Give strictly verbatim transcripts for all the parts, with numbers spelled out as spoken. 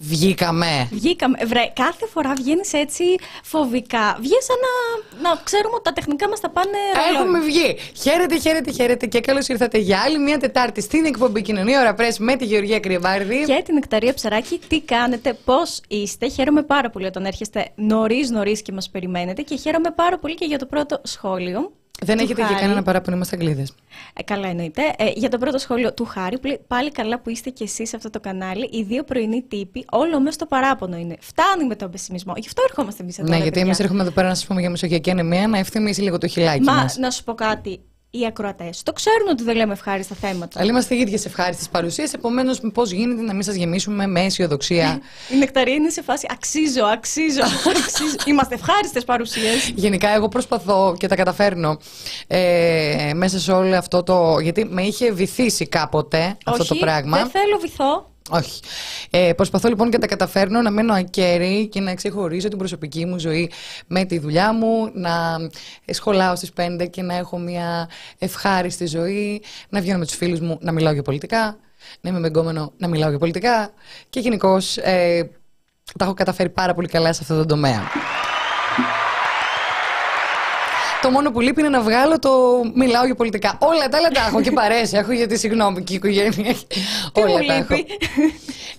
Βγήκαμε. Βγήκαμε. Βρε, κάθε φορά βγαίνεις έτσι φοβικά. Βγες σαν να, να ξέρουμε ότι τα τεχνικά μας τα πάνε. Έχουμε βγει. Χαίρετε, χαίρετε, χαίρετε και καλώς ήρθατε για άλλη μια Τετάρτη στην εκπομπή Κοινωνία Ώρα Press με τη Γεωργία Κριεμπάρδη και την Νεκταρία Ψαράκη. Τι κάνετε, πώς είστε? Χαίρομαι πάρα πολύ όταν έρχεστε νωρίς νωρίς και μας περιμένετε και χαίρομαι πάρα πολύ και για το πρώτο σχόλιο. Δεν έχετε Χάρη. Και κανένα παράπονο, είμαστε Αγγλίδες. Ε, καλά, εννοείται. Ε, για το πρώτο σχόλιο του Χάρη, πάλι καλά που είστε κι εσείς σε αυτό το κανάλι. Οι δύο πρωινοί τύποι, όλο μέσα στο παράπονο είναι. Φτάνει με τον πεσημισμό. Γι' αυτό ερχόμαστε εμείς εδώ. Ναι, γιατί εμείς έρχομαι εδώ πέρα να σας πούμε για Μεσογειακή Αναιμία, να ευθυμίσει λίγο το χιλάκι. Μα μας. Να σου πω κάτι. Οι ακροατές το ξέρουν ότι δεν λέμε ευχάριστα θέματα. Αλλά είμαστε οι ίδιες ευχάριστες παρουσίες. Επομένως, πώς γίνεται να μην σας γεμίσουμε με αισιοδοξία. Η Νεκταρία είναι σε φάση αξίζω, αξίζω. αξίζω. Είμαστε ευχάριστες παρουσίες. Γενικά, εγώ προσπαθώ και τα καταφέρνω ε, μέσα σε όλο αυτό το. Γιατί με είχε βυθίσει κάποτε Όχι, αυτό το πράγμα. Δεν θέλω βυθό. Όχι. Ε, προσπαθώ λοιπόν και τα καταφέρνω να μένω ακέραιη και να ξεχωρίζω την προσωπική μου ζωή με τη δουλειά μου, να σχολάω στις πέντε και να έχω μια ευχάριστη ζωή, να βγαίνω με τους φίλους μου, να μιλάω για πολιτικά, να είμαι με εγκόμενο, να μιλάω για πολιτικά και γενικώς ε, τα έχω καταφέρει πάρα πολύ καλά σε αυτό το τομέα. Το μόνο που λείπει είναι να βγάλω το μιλάω για πολιτικά. Όλα τα άλλα τα έχω και παρέες έχω γιατί συγγνώμη και η οικογένεια. Όλα τα έχω.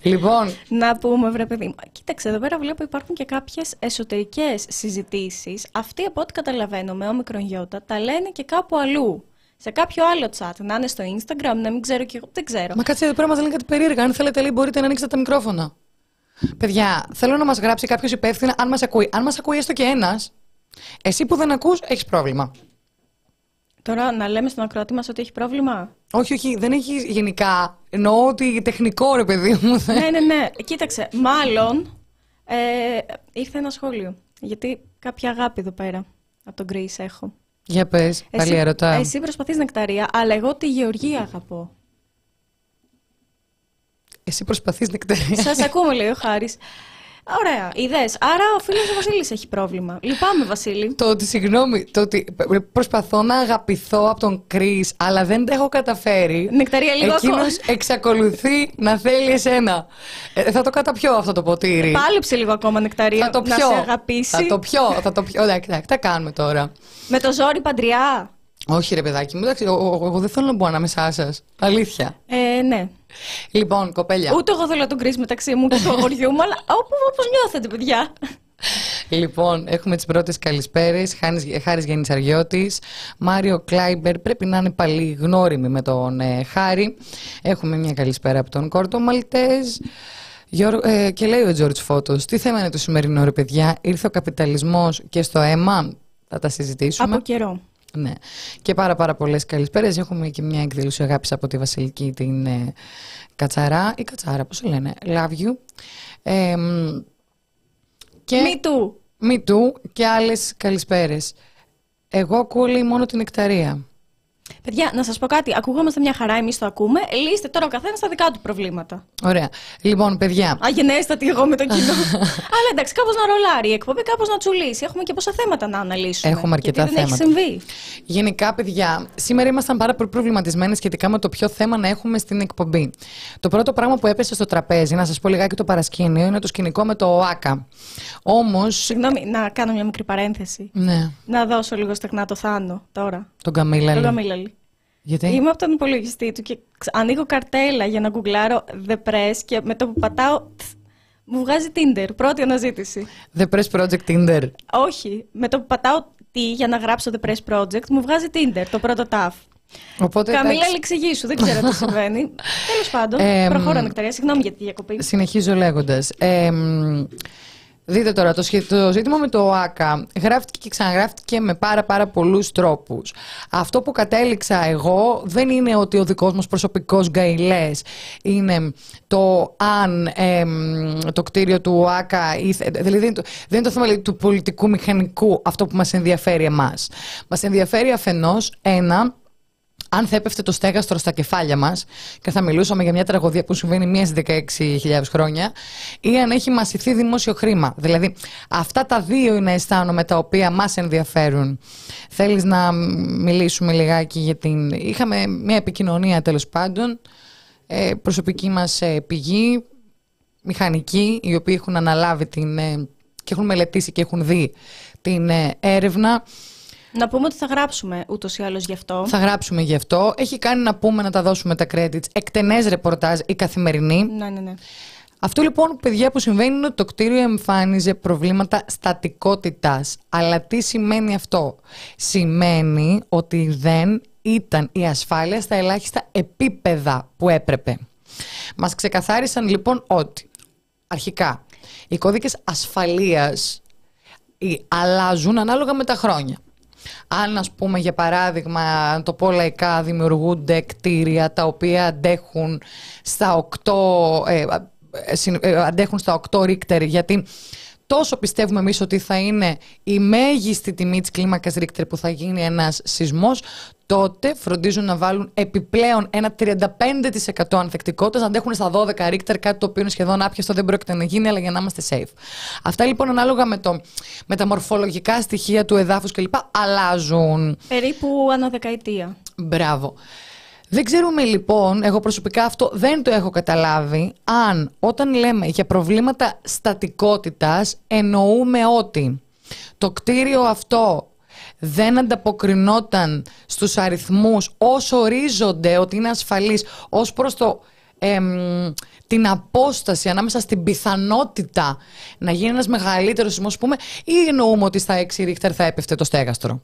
Λοιπόν. Να πούμε, βρε παιδί μου. Κοίταξε, εδώ πέρα βλέπω υπάρχουν και κάποιες εσωτερικές συζητήσεις. Αυτοί από ό,τι καταλαβαίνω με όμικρον γιώτα τα λένε και κάπου αλλού. Σε κάποιο άλλο chat. Να είναι στο Instagram, να μην ξέρω κι εγώ. Δεν ξέρω. Μα κάτσε εδώ πέρα, μας λένε κάτι περίεργα. Αν θέλετε, λέει, μπορείτε να ανοίξετε τα μικρόφωνα. Παιδιά, θέλω να μας γράψει κάποιος υπεύθυνα αν μας ακούει. Αν μας ακούει έστω και ένας. Εσύ που δεν ακούς, έχεις πρόβλημα. Τώρα να λέμε στον ακροατή μας ότι έχει πρόβλημα. Όχι, όχι, δεν έχει γενικά. Εννοώ ότι τεχνικό ρε παιδί μου. Δε. Ναι, ναι, ναι. Κοίταξε, μάλλον ε, ήρθε ένα σχόλιο. Γιατί κάποια αγάπη εδώ πέρα από τον Γκρις έχω. Για πες, πάλι ερωτά. Εσύ προσπαθείς Νεκταρία, αλλά εγώ τη Γεωργία αγαπώ. Εσύ προσπαθείς Νεκταρία. Σας ακούμε, λέει ο Χάρης. Ωραία, ιδέες. Άρα ο φίλος ο Βασίλης έχει πρόβλημα. Λυπάμαι, Βασίλη. Το ότι, συγγνώμη, το ότι προσπαθώ να αγαπηθώ από τον Κρίς, αλλά δεν τα έχω καταφέρει. Νεκταρία, λίγο ακόμα. Εκείνος εξακολουθεί να θέλει εσένα. Ε, θα το καταπιώ αυτό το ποτήρι. Πάλεψε λίγο ακόμα, Νεκταρία. Θα το πιω. Να σε αγαπήσει. Θα το πιω, θα το πιω. Εντάξει, εντάξει, τα κάνουμε τώρα. Με το ζόρι παντριά. Όχι, ρε παιδάκι μου, εντάξει, εγώ δεν θέλω να μπω ανάμεσά σας. Αλήθεια. Ε, ναι. Λοιπόν, κοπέλια. Ούτε εγώ θέλω τον Κρίς μεταξύ μου και του αγοριού μου, αλλά όπου, όπως νιώθετε, παιδιά. Λοιπόν, έχουμε τις πρώτες καλησπέρες. Χάρης Γεννησαριώτης, Μάριο Κλάιμπερ, πρέπει να είναι πάλι γνώριμοι με τον ε, Χάρη. Έχουμε μια καλησπέρα από τον Κόρτο Μαλτέζ. Ε, και λέει ο Τζόρτζ Φώτος, τι θέμα είναι το σημερινό, ρε παιδιά, ήρθε ο καπιταλισμός και στο αίμα. Θα τα συζητήσουμε. Από καιρό. Ναι. Και πάρα πάρα πολλές καλησπέρες. Έχουμε και μια εκδήλωση αγάπης από τη Βασιλική την ε, Κατσαρά ή Κατσάρα, πώς λένε, Love You. Ε, και Me Too και άλλες καλησπέρες. Εγώ ακούω λέει, μόνο την Νεκταρία. Παιδιά, να σας πω κάτι. Ακουγόμαστε μια χαρά, εμείς το ακούμε. Λύστε τώρα ο καθένας τα δικά του προβλήματα. Ωραία. Λοιπόν, παιδιά. Αγενέστατη εγώ με το κοινό. Αλλά εντάξει, κάπως να ρολάρει η εκπομπή, κάπως να τσουλήσει. Έχουμε και πόσα θέματα να αναλύσουμε. Έχουμε αρκετά γιατί δεν θέματα. Δεν έχει συμβεί. Γενικά, παιδιά, σήμερα ήμασταν πάρα πολύ προβληματισμένοι σχετικά με το ποιο θέμα να έχουμε στην εκπομπή. Το πρώτο πράγμα που έπεσε στο τραπέζι, να σας πω λιγάκι το παρασκήνιο, είναι το σκηνικό με το ΟΑΚΑ. Όμως. Συγγνώμη, να κάνω μια μικρή παρένθεση. Ναι. Να δώσω λίγο στεγνά το Θάνο τώρα. Τον Καμίλαλη. Γιατί? Είμαι από τον υπολογιστή του και ανοίγω καρτέλα για να γκουγκλάρω The Press και με το που πατάω τθ, μου βγάζει Tinder, πρώτη αναζήτηση. The Press Project Tinder. Όχι, με το που πατάω τι για να γράψω The Press Project μου βγάζει Tinder, το πρώτο ταφ. Οπότε, Καμίλα, εξηγήσου, δεν ξέρω τι συμβαίνει. Τέλος πάντων, ε, προχώρα Νεκταρία, συγγνώμη για τη διακοπή. Συνεχίζω λέγοντας. Ε, Δείτε τώρα, το, σχε... το ζήτημα με το ΟΑΚΑ γράφτηκε και ξαναγράφτηκε με πάρα πάρα πολλούς τρόπους. Αυτό που κατέληξα εγώ δεν είναι ότι ο δικός μας προσωπικός γκαηλές είναι το αν εμ, το κτίριο του ΟΑΚΑ, δηλαδή δεν είναι το, δεν είναι το θέμα δηλαδή, του πολιτικού μηχανικού αυτό που μας ενδιαφέρει εμάς. Μας ενδιαφέρει αφενός ένα... Αν θα έπεφτε το στέγαστρο στα κεφάλια μας και θα μιλούσαμε για μια τραγωδία που συμβαίνει μία στις δεκαέξι χιλιάδες χρόνια, ή αν έχει μασιθεί δημόσιο χρήμα. Δηλαδή, αυτά τα δύο είναι αισθάνομαι τα οποία μας ενδιαφέρουν. Θέλεις να μιλήσουμε λιγάκι για την. Είχαμε μια επικοινωνία τέλος πάντων, προσωπική μας πηγή. μηχανικοί οι οποίοι έχουν αναλάβει την, και έχουν μελετήσει και έχουν δει την έρευνα. Να πούμε ότι θα γράψουμε ούτως ή άλλως γι' αυτό. Θα γράψουμε γι' αυτό. Έχει κάνει, να πούμε, να τα δώσουμε τα credits, εκτενές ρεπορτάζ η Καθημερινή. Ναι, ναι, ναι. Αυτό λοιπόν, παιδιά, που συμβαίνει είναι ότι το κτίριο εμφάνιζε προβλήματα στατικότητας. Αλλά τι σημαίνει αυτό? Σημαίνει ότι δεν ήταν η ασφάλεια στα ελάχιστα επίπεδα που έπρεπε. Μας ξεκαθάρισαν λοιπόν ότι αρχικά οι κώδικες ασφαλείας αλλάζουν ανάλογα με τα χρόνια. Αν, ας πούμε, για παράδειγμα, αν το πω λαϊκά, δημιουργούνται κτίρια τα οποία αντέχουν στα οκτώ Ρίχτερ, γιατί τόσο πιστεύουμε εμείς ότι θα είναι η μέγιστη τιμή της κλίμακας Ρίχτερ που θα γίνει ένας σεισμός, τότε φροντίζουν να βάλουν επιπλέον ένα τριάντα πέντε τοις εκατό ανθεκτικότητας, να αντέχουν στα δώδεκα Ρίχτερ, κάτι το οποίο είναι σχεδόν άπιαστο, δεν πρόκειται να γίνει, αλλά για να είμαστε safe. Αυτά λοιπόν, ανάλογα με, το, με τα μορφολογικά στοιχεία του εδάφους κλπ, αλλάζουν. Περίπου αναδεκαετία. Μπράβο. Δεν ξέρουμε λοιπόν, εγώ προσωπικά αυτό δεν το έχω καταλάβει, αν όταν λέμε για προβλήματα στατικότητας εννοούμε ότι το κτίριο αυτό δεν ανταποκρινόταν στους αριθμούς όσο ορίζονται ότι είναι ασφαλής ως προς το, εμ, την απόσταση ανάμεσα στην πιθανότητα να γίνει ένας μεγαλύτερος σεισμός, πούμε, ή εννοούμε ότι στα έξι Ρίχτερ θα έπεφτε το στέγαστρο.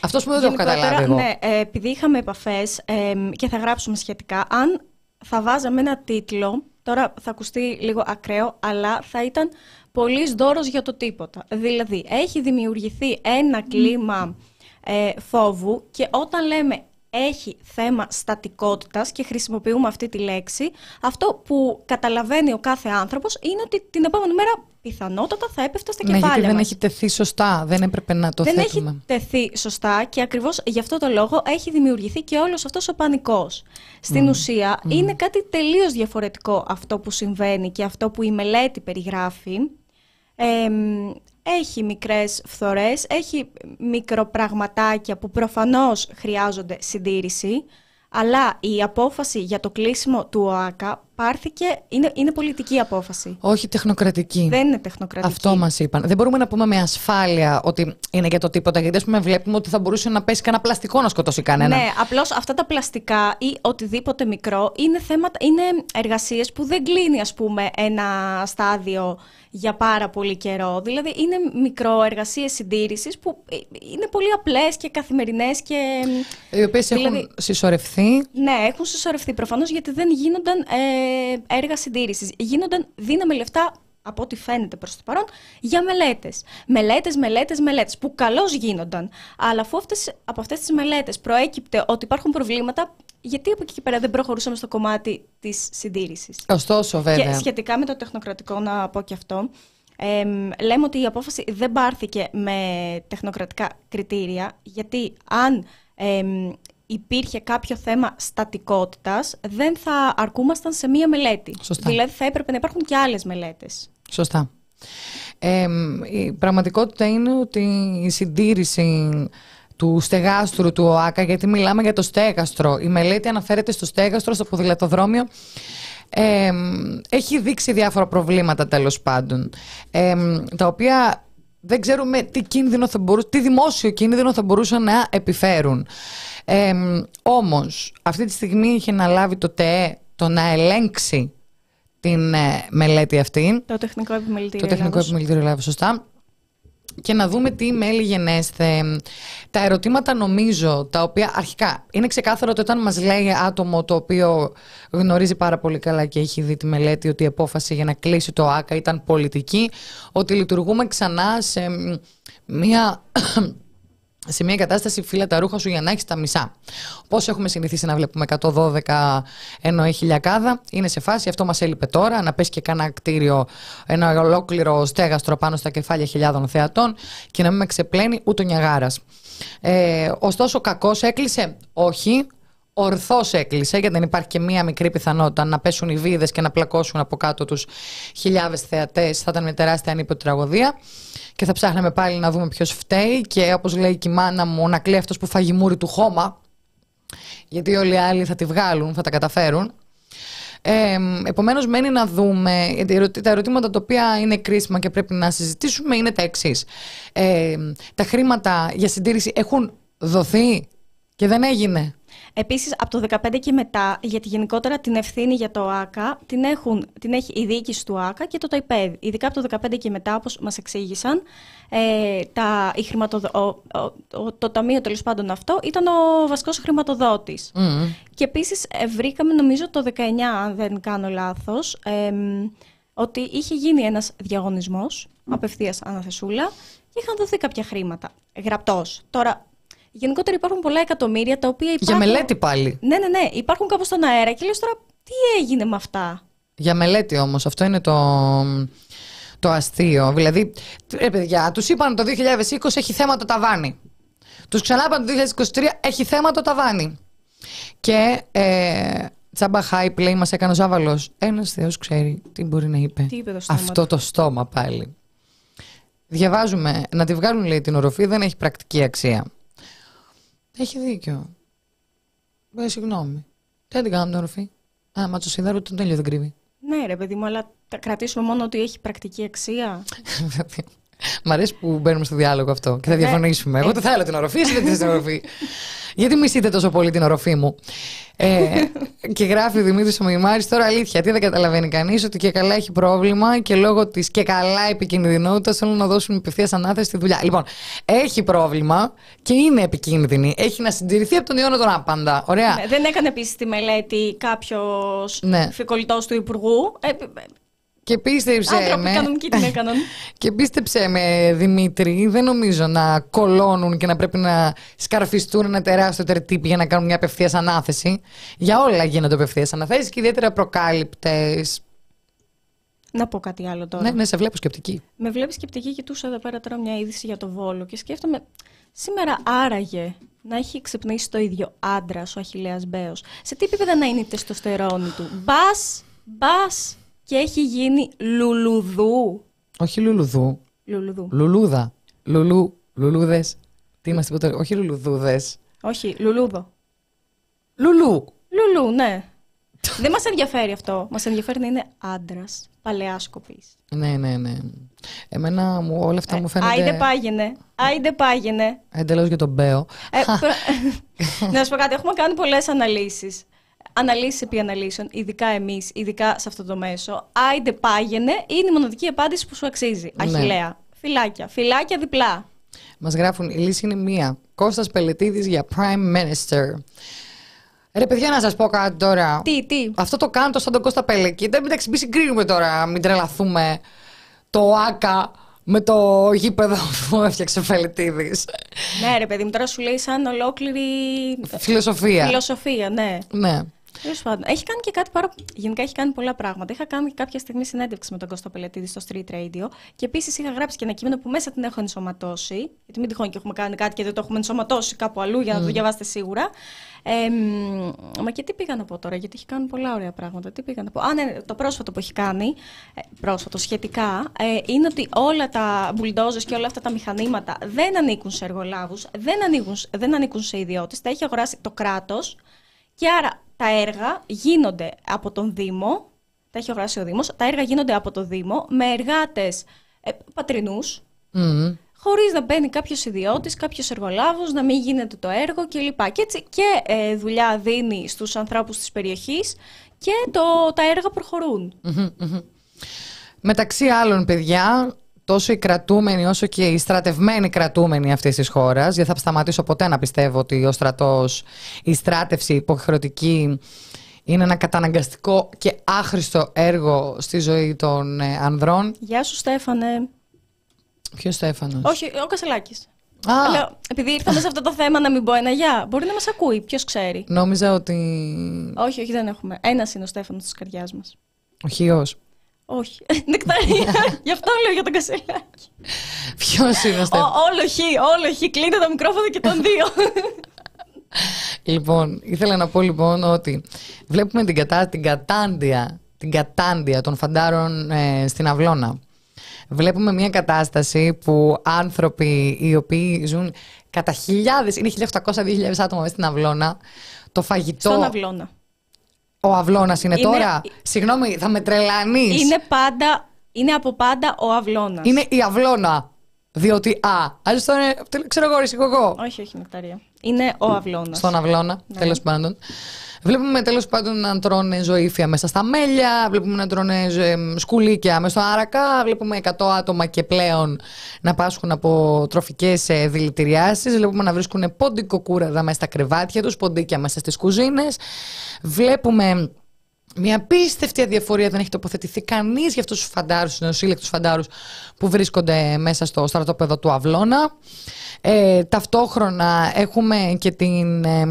Αυτό που δεν το έχω καταλάβει εγώ. Ναι, επειδή είχαμε επαφές ε, και θα γράψουμε σχετικά, αν θα βάζαμε ένα τίτλο, τώρα θα ακουστεί λίγο ακραίο, αλλά θα ήταν πολύς δώρος για το τίποτα. Δηλαδή, έχει δημιουργηθεί ένα κλίμα ε, φόβου, και όταν λέμε έχει θέμα στατικότητας και χρησιμοποιούμε αυτή τη λέξη, αυτό που καταλαβαίνει ο κάθε άνθρωπος είναι ότι την επόμενη μέρα πιθανότατα θα έπεφτα στα κεφάλια μας. Ναι, γιατί δεν έχει τεθεί σωστά, δεν έπρεπε να το θέτουμε. Δεν έχει τεθεί σωστά και ακριβώς γι' αυτό το λόγο έχει δημιουργηθεί και όλος αυτός ο πανικός. Στην mm. ουσία mm. είναι κάτι τελείως διαφορετικό αυτό που συμβαίνει και αυτό που η μελέτη περιγράφει. Ε, Έχει μικρές φθορές, έχει μικροπραγματάκια που προφανώς χρειάζονται συντήρηση, αλλά η απόφαση για το κλείσιμο του ΟΑΚΑ πάρθηκε, είναι, είναι πολιτική απόφαση. Όχι τεχνοκρατική. Δεν είναι τεχνοκρατική. Αυτό μας είπαν. Δεν μπορούμε να πούμε με ασφάλεια ότι είναι για το τίποτα, γιατί, ας πούμε, βλέπουμε ότι θα μπορούσε να πέσει κανένα πλαστικό να σκοτώσει κανένα. Ναι, απλώς αυτά τα πλαστικά ή οτιδήποτε μικρό είναι, θέματα, είναι εργασίες που δεν κλείνει, ας πούμε, ένα στάδιο για πάρα πολύ καιρό. Δηλαδή είναι μικροεργασίες συντήρησης που είναι πολύ απλές και καθημερινές και. Οι οποίες δηλαδή έχουν συσσωρευτεί. Ναι, έχουν συσσωρευτεί προφανώς, γιατί δεν γίνονταν Ε, έργα συντήρησης. Γίνονταν, δίναμε λεφτά, από ό,τι φαίνεται προς το παρόν, για μελέτες. Μελέτες, μελέτες, μελέτες, που καλώς γίνονταν. Αλλά αφού αυτές, από αυτές τις μελέτες προέκυπτε ότι υπάρχουν προβλήματα, γιατί από εκεί και πέρα δεν προχωρούσαμε στο κομμάτι της συντήρησης? Ωστόσο, βέβαια. Και σχετικά με το τεχνοκρατικό, να πω και αυτό, ε, λέμε ότι η απόφαση δεν πάρθηκε με τεχνοκρατικά κριτήρια, γιατί αν Ε, υπήρχε κάποιο θέμα στατικότητας, δεν θα αρκούμασταν σε μία μελέτη. Σωστά. Δηλαδή θα έπρεπε να υπάρχουν και άλλες μελέτες. Σωστά. Ε, η πραγματικότητα είναι ότι η συντήρηση του στεγάστρου του ΟΑΚΑ, γιατί μιλάμε για το στέγαστρο, η μελέτη αναφέρεται στο στέγαστρο, στο ποδηλατοδρόμιο, ε, έχει δείξει διάφορα προβλήματα, τέλος πάντων, ε, τα οποία δεν ξέρουμε τι, κίνδυνο θα μπορούσε, τι δημόσιο κίνδυνο θα μπορούσαν να επιφέρουν. Ε, όμως, αυτή τη στιγμή είχε αναλάβει το ΤΕΕ το να ελέγξει την ε, μελέτη αυτή. Το Τεχνικό Επιμελητήριο Ελλάδος. Το Τεχνικό Επιμελητήριο Ελλάδος, σωστά. Και να δούμε τι μέλη γενέστε. Τα ερωτήματα, νομίζω, τα οποία αρχικά είναι ξεκάθαρο ότι όταν μας λέει άτομο το οποίο γνωρίζει πάρα πολύ καλά και έχει δει τη μελέτη ότι η απόφαση για να κλείσει το ΟΑΚΑ ήταν πολιτική, ότι λειτουργούμε ξανά σε μία σε μια κατάσταση φύλλα τα ρούχα σου για να έχεις τα μισά. Πώς έχουμε συνηθίσει να βλέπουμε εκατόν δώδεκα ενώ έχει χιλιακάδα, είναι σε φάση, αυτό μας έλειπε τώρα, να πέσει και κάνα κτίριο, ένα ολόκληρο στέγαστρο πάνω στα κεφάλια χιλιάδων θεατών και να μην με ξεπλένει ούτε ο Νιαγάρας. Ε, ωστόσο, κακός έκλεισε? Όχι. Ορθώς έκλεισε, γιατί δεν υπάρχει και μία μικρή πιθανότητα να πέσουν οι βίδες και να πλακώσουν από κάτω τους χιλιάδες θεατές. Θα ήταν μια τεράστια ανίπωτη τραγωδία και θα ψάχναμε πάλι να δούμε ποιος φταίει. Και όπως λέει και η μάνα μου, να κλαίει αυτός που φάγει μούρι του χώμα, γιατί όλοι οι άλλοι θα τη βγάλουν, θα τα καταφέρουν. Ε, επομένως, μένει να δούμε. Τα ερωτήματα τα οποία είναι κρίσιμα και πρέπει να συζητήσουμε είναι τα εξής. Ε, τα χρήματα για συντήρηση έχουν δοθεί και δεν έγινε. Επίσης, από το δύο χιλιάδες δεκαπέντε και μετά, γιατί γενικότερα την ευθύνη για το ΟΑΚΑ την, έχουν, την έχει η διοίκηση του ΟΑΚΑ και το ΤΑΙΠΕΔ. Ειδικά από το δύο χιλιάδες δεκαπέντε και μετά, όπως μας εξήγησαν, ε, τα, η χρηματοδο, ο, ο, ο, το ταμείο τέλος πάντων αυτό ήταν ο βασικός χρηματοδότης. Mm. Και επίσης ε, βρήκαμε, νομίζω το δύο χιλιάδες δεκαεννιά, αν δεν κάνω λάθος, ε, ότι είχε γίνει ένας διαγωνισμός, mm. απευθείας αναθεσούλα, και είχαν δοθεί κάποια χρήματα, γραπτός. Τώρα, γενικότερα υπάρχουν πολλά εκατομμύρια τα οποία υπάρχουν. Για μελέτη πάλι. Ναι, ναι, ναι. Υπάρχουν κάπως στον αέρα και λες τώρα τι έγινε με αυτά. Για μελέτη όμως. Αυτό είναι το, το αστείο. Δηλαδή, ρε παιδιά, τους είπαν το δύο χιλιάδες είκοσι έχει θέμα το ταβάνι. Τους ξανά είπαν το δύο χιλιάδες είκοσι τρία έχει θέμα το ταβάνι. Και ε, τσάμπα hype λέει, μας έκανε ο Ζάβαλος. Ένας Θεός ξέρει τι μπορεί να είπε. Τι είπε το στόμα αυτό του. Το στόμα πάλι. Διαβάζουμε, να τη βγάλουν λέει την οροφή δεν έχει πρακτική αξία. Έχει δίκιο. Λέει, συγγνώμη. Δεν την κάναμε την οροφή. Α, μα το σιδάρο τον τέλειο δεν κρύβει. Ναι, ρε παιδί μου, αλλά τα κρατήσουμε μόνο ότι έχει πρακτική αξία. Μ' αρέσει που μπαίνουμε στο διάλογο αυτό και θα διαφωνήσουμε. Εγώ δεν θέλω την οροφή, εσύ δεν θες την οροφή. Γιατί μισείτε τόσο πολύ την οροφή μου. Ε, και γράφει ο Δημήτρης ο Μημάρης, τώρα αλήθεια, τι δεν καταλαβαίνει κανείς ότι και καλά έχει πρόβλημα και λόγω της και καλά επικινδυνότητας θέλουν να δώσουν απευθείας ανάθεση στη δουλειά. Λοιπόν, έχει πρόβλημα και είναι επικίνδυνη. Έχει να συντηρηθεί από τον αιώνα τον άπαντα. Ωραία. Ναι, δεν έκανε επίσης τη μελέτη κάποιος ναι. φυκολιτός του Υπουργού. Ε, Και πίστεψε, με... και πίστεψε με, Δημήτρη, δεν νομίζω να κολώνουν και να πρέπει να σκαρφιστούν ένα τεράστιο τερτύπι για να κάνουν μια απευθείας ανάθεση. Για όλα γίνονται απευθείας αναθέσεις και ιδιαίτερα προκάλυπτες. Να πω κάτι άλλο τώρα. Ναι, ναι, σε βλέπω σκεπτική. Με βλέπεις σκεπτική, κοιτούσα εδώ πέρα τώρα μια είδηση για το Βόλο και σκέφτομαι σήμερα άραγε να έχει ξυπνήσει το ίδιο άντρα ο Αχιλέας Μπέος. Σε τι επίπεδα να είναι η τεστοστερόνη του. Μπας, μπας. Και έχει γίνει λουλουδού. Όχι λουλουδού. Λουλουδού. Λουλούδα. Λουλού. Λουλούδες. Τι είμαστε ποτέ. Όχι λουλουδούδες. Όχι. Λουλούδο. Λουλού. Λουλού, ναι. Δεν μας ενδιαφέρει αυτό. Μας ενδιαφέρει να είναι άντρας παλαιάς κοπής. Ναι, ναι, ναι. Εμένα μου, όλα αυτά ε, μου φαίνονται. Άιντε πάγαινε. Άιντε πάγαινε. Εντελώς για τον Μπέο. Ε, προ... Να σου πω κάτι. Έχουμε κάνει πολλές αναλύσεις. Αναλύσεις επί αναλύσεων, ειδικά εμείς, ειδικά σε αυτό το μέσο. Άιντε πάγαινε, είναι η μοναδική απάντηση που σου αξίζει. Αχιλέα. Ναι. Φυλάκια. Φυλάκια διπλά. Μας γράφουν, η λύση είναι μία. Κώστας Πελετήδης για Prime Minister. Ρε παιδιά, να σας πω κάτι τώρα. Τι, τι. Αυτό το κάντο σαν τον Κώστα Πελεκή. Δεν μην συγκρίνουμε τώρα, μην τρελαθούμε. Το ΟΑΚΑ με το γήπεδο που έφτιαξε ο Πελετήδης. Ναι, ρε παιδί μου, τώρα σου λέει σαν ολόκληρη. Φιλοσοφία. Φιλοσοφία, ναι. Ναι. Έχει κάνει και κάτι πάρα. Γενικά έχει κάνει πολλά πράγματα. Είχα κάνει κάποια στιγμή συνέντευξη με τον Κώστα Πελετήδη στο Street Radio και επίσης είχα γράψει και ένα κείμενο που μέσα την έχω ενσωματώσει. Γιατί μην τυχόν και έχουμε κάνει κάτι και δεν το έχουμε ενσωματώσει κάπου αλλού για να mm. το διαβάσετε σίγουρα. Ε, μα και τι πήγα να πω τώρα, γιατί έχει κάνει πολλά ωραία πράγματα. Τι πήγα να πω. Α, ναι, το πρόσφατο που έχει κάνει, πρόσφατο σχετικά, ε, είναι ότι όλα τα μπουλντόζες και όλα αυτά τα μηχανήματα δεν ανήκουν σε εργολάβους, δεν, ανήκουν, δεν ανήκουν σε ιδιώτες, τα έχει αγοράσει το κράτος και άρα. Τα έργα γίνονται από τον Δήμο, τα έχει αγοράσει ο Δήμος, τα έργα γίνονται από τον Δήμο με εργάτες ε, πατρινούς, mm. χωρίς να μπαίνει κάποιος ιδιώτης, κάποιος εργολάβος, να μην γίνεται το έργο κλπ. Και έτσι και ε, δουλειά δίνει στους ανθρώπους της περιοχής και το, τα έργα προχωρούν. Mm-hmm, mm-hmm. Μεταξύ άλλων, παιδιά, τόσο οι κρατούμενοι όσο και οι στρατευμένοι κρατούμενοι αυτής της χώρας, γιατί θα σταματήσω ποτέ να πιστεύω ότι ο στρατός, η στράτευση υποχρεωτική είναι ένα καταναγκαστικό και άχρηστο έργο στη ζωή των ε, ανδρών. Γεια σου Στέφανε. Ποιος Στέφανος? Όχι, ο Κασελάκης. Α. Λέω, επειδή ήρθαμε σε αυτό το θέμα να μην πω ένα γεια, μπορεί να μας ακούει, ποιος ξέρει. Νόμιζα ότι... Όχι, όχι δεν έχουμε. Ένας είναι ο Στέφανος της καρδιάς μας. Ο Χιός. Όχι, Νεκταρία. Γι' αυτό λέω για τον Κασελάκη. Ποιος είναι ο Στέφανος? Όλο χι, όλο χι. Κλείνετε το μικρόφωνο και τον δύο. Λοιπόν, ήθελα να πω λοιπόν ότι βλέπουμε την, κατά, την, κατάντια, την κατάντια των φαντάρων ε, στην Αυλώνα. Βλέπουμε μια κατάσταση που άνθρωποι οι οποίοι ζουν κατά χιλιάδες, είναι χίλια οκτακόσια με δύο χιλιάδες άτομα μέσα στην Αυλώνα, το φαγητό... Στον Αυλώνα. Ο αυλώνας είναι, είναι τώρα. Συγγνώμη, θα με τρελανείς. Είναι πάντα, είναι από πάντα ο αυλώνας. Είναι η αυλώνα. Διότι α, αλλιώς θα είναι, ξέρω εγώ, ρίσκω εγώ. Όχι, όχι, Νεκταρία. Είναι ο αυλώνας. Στον αυλώνα, ναι. Τέλος πάντων. Βλέπουμε τέλος πάντων να τρώνε ζωήφια μέσα στα μέλια, βλέπουμε να τρώνε σκουλίκια μέσα στα άρακα, βλέπουμε εκατό άτομα και πλέον να πάσχουν από τροφικές δηλητηριάσεις, βλέπουμε να βρίσκουν ποντικοκούραδα μέσα στα κρεβάτια τους, ποντίκια μέσα στις κουζίνες, βλέπουμε μια απίστευτη αδιαφορία, δεν έχει τοποθετηθεί κανείς για αυτούς τους φαντάρους, τους νεοσύλλεκτους φαντάρους που βρίσκονται μέσα στο στρατόπεδο του Αυλώνα. Ε, ταυτόχρονα έχουμε και την... Ε,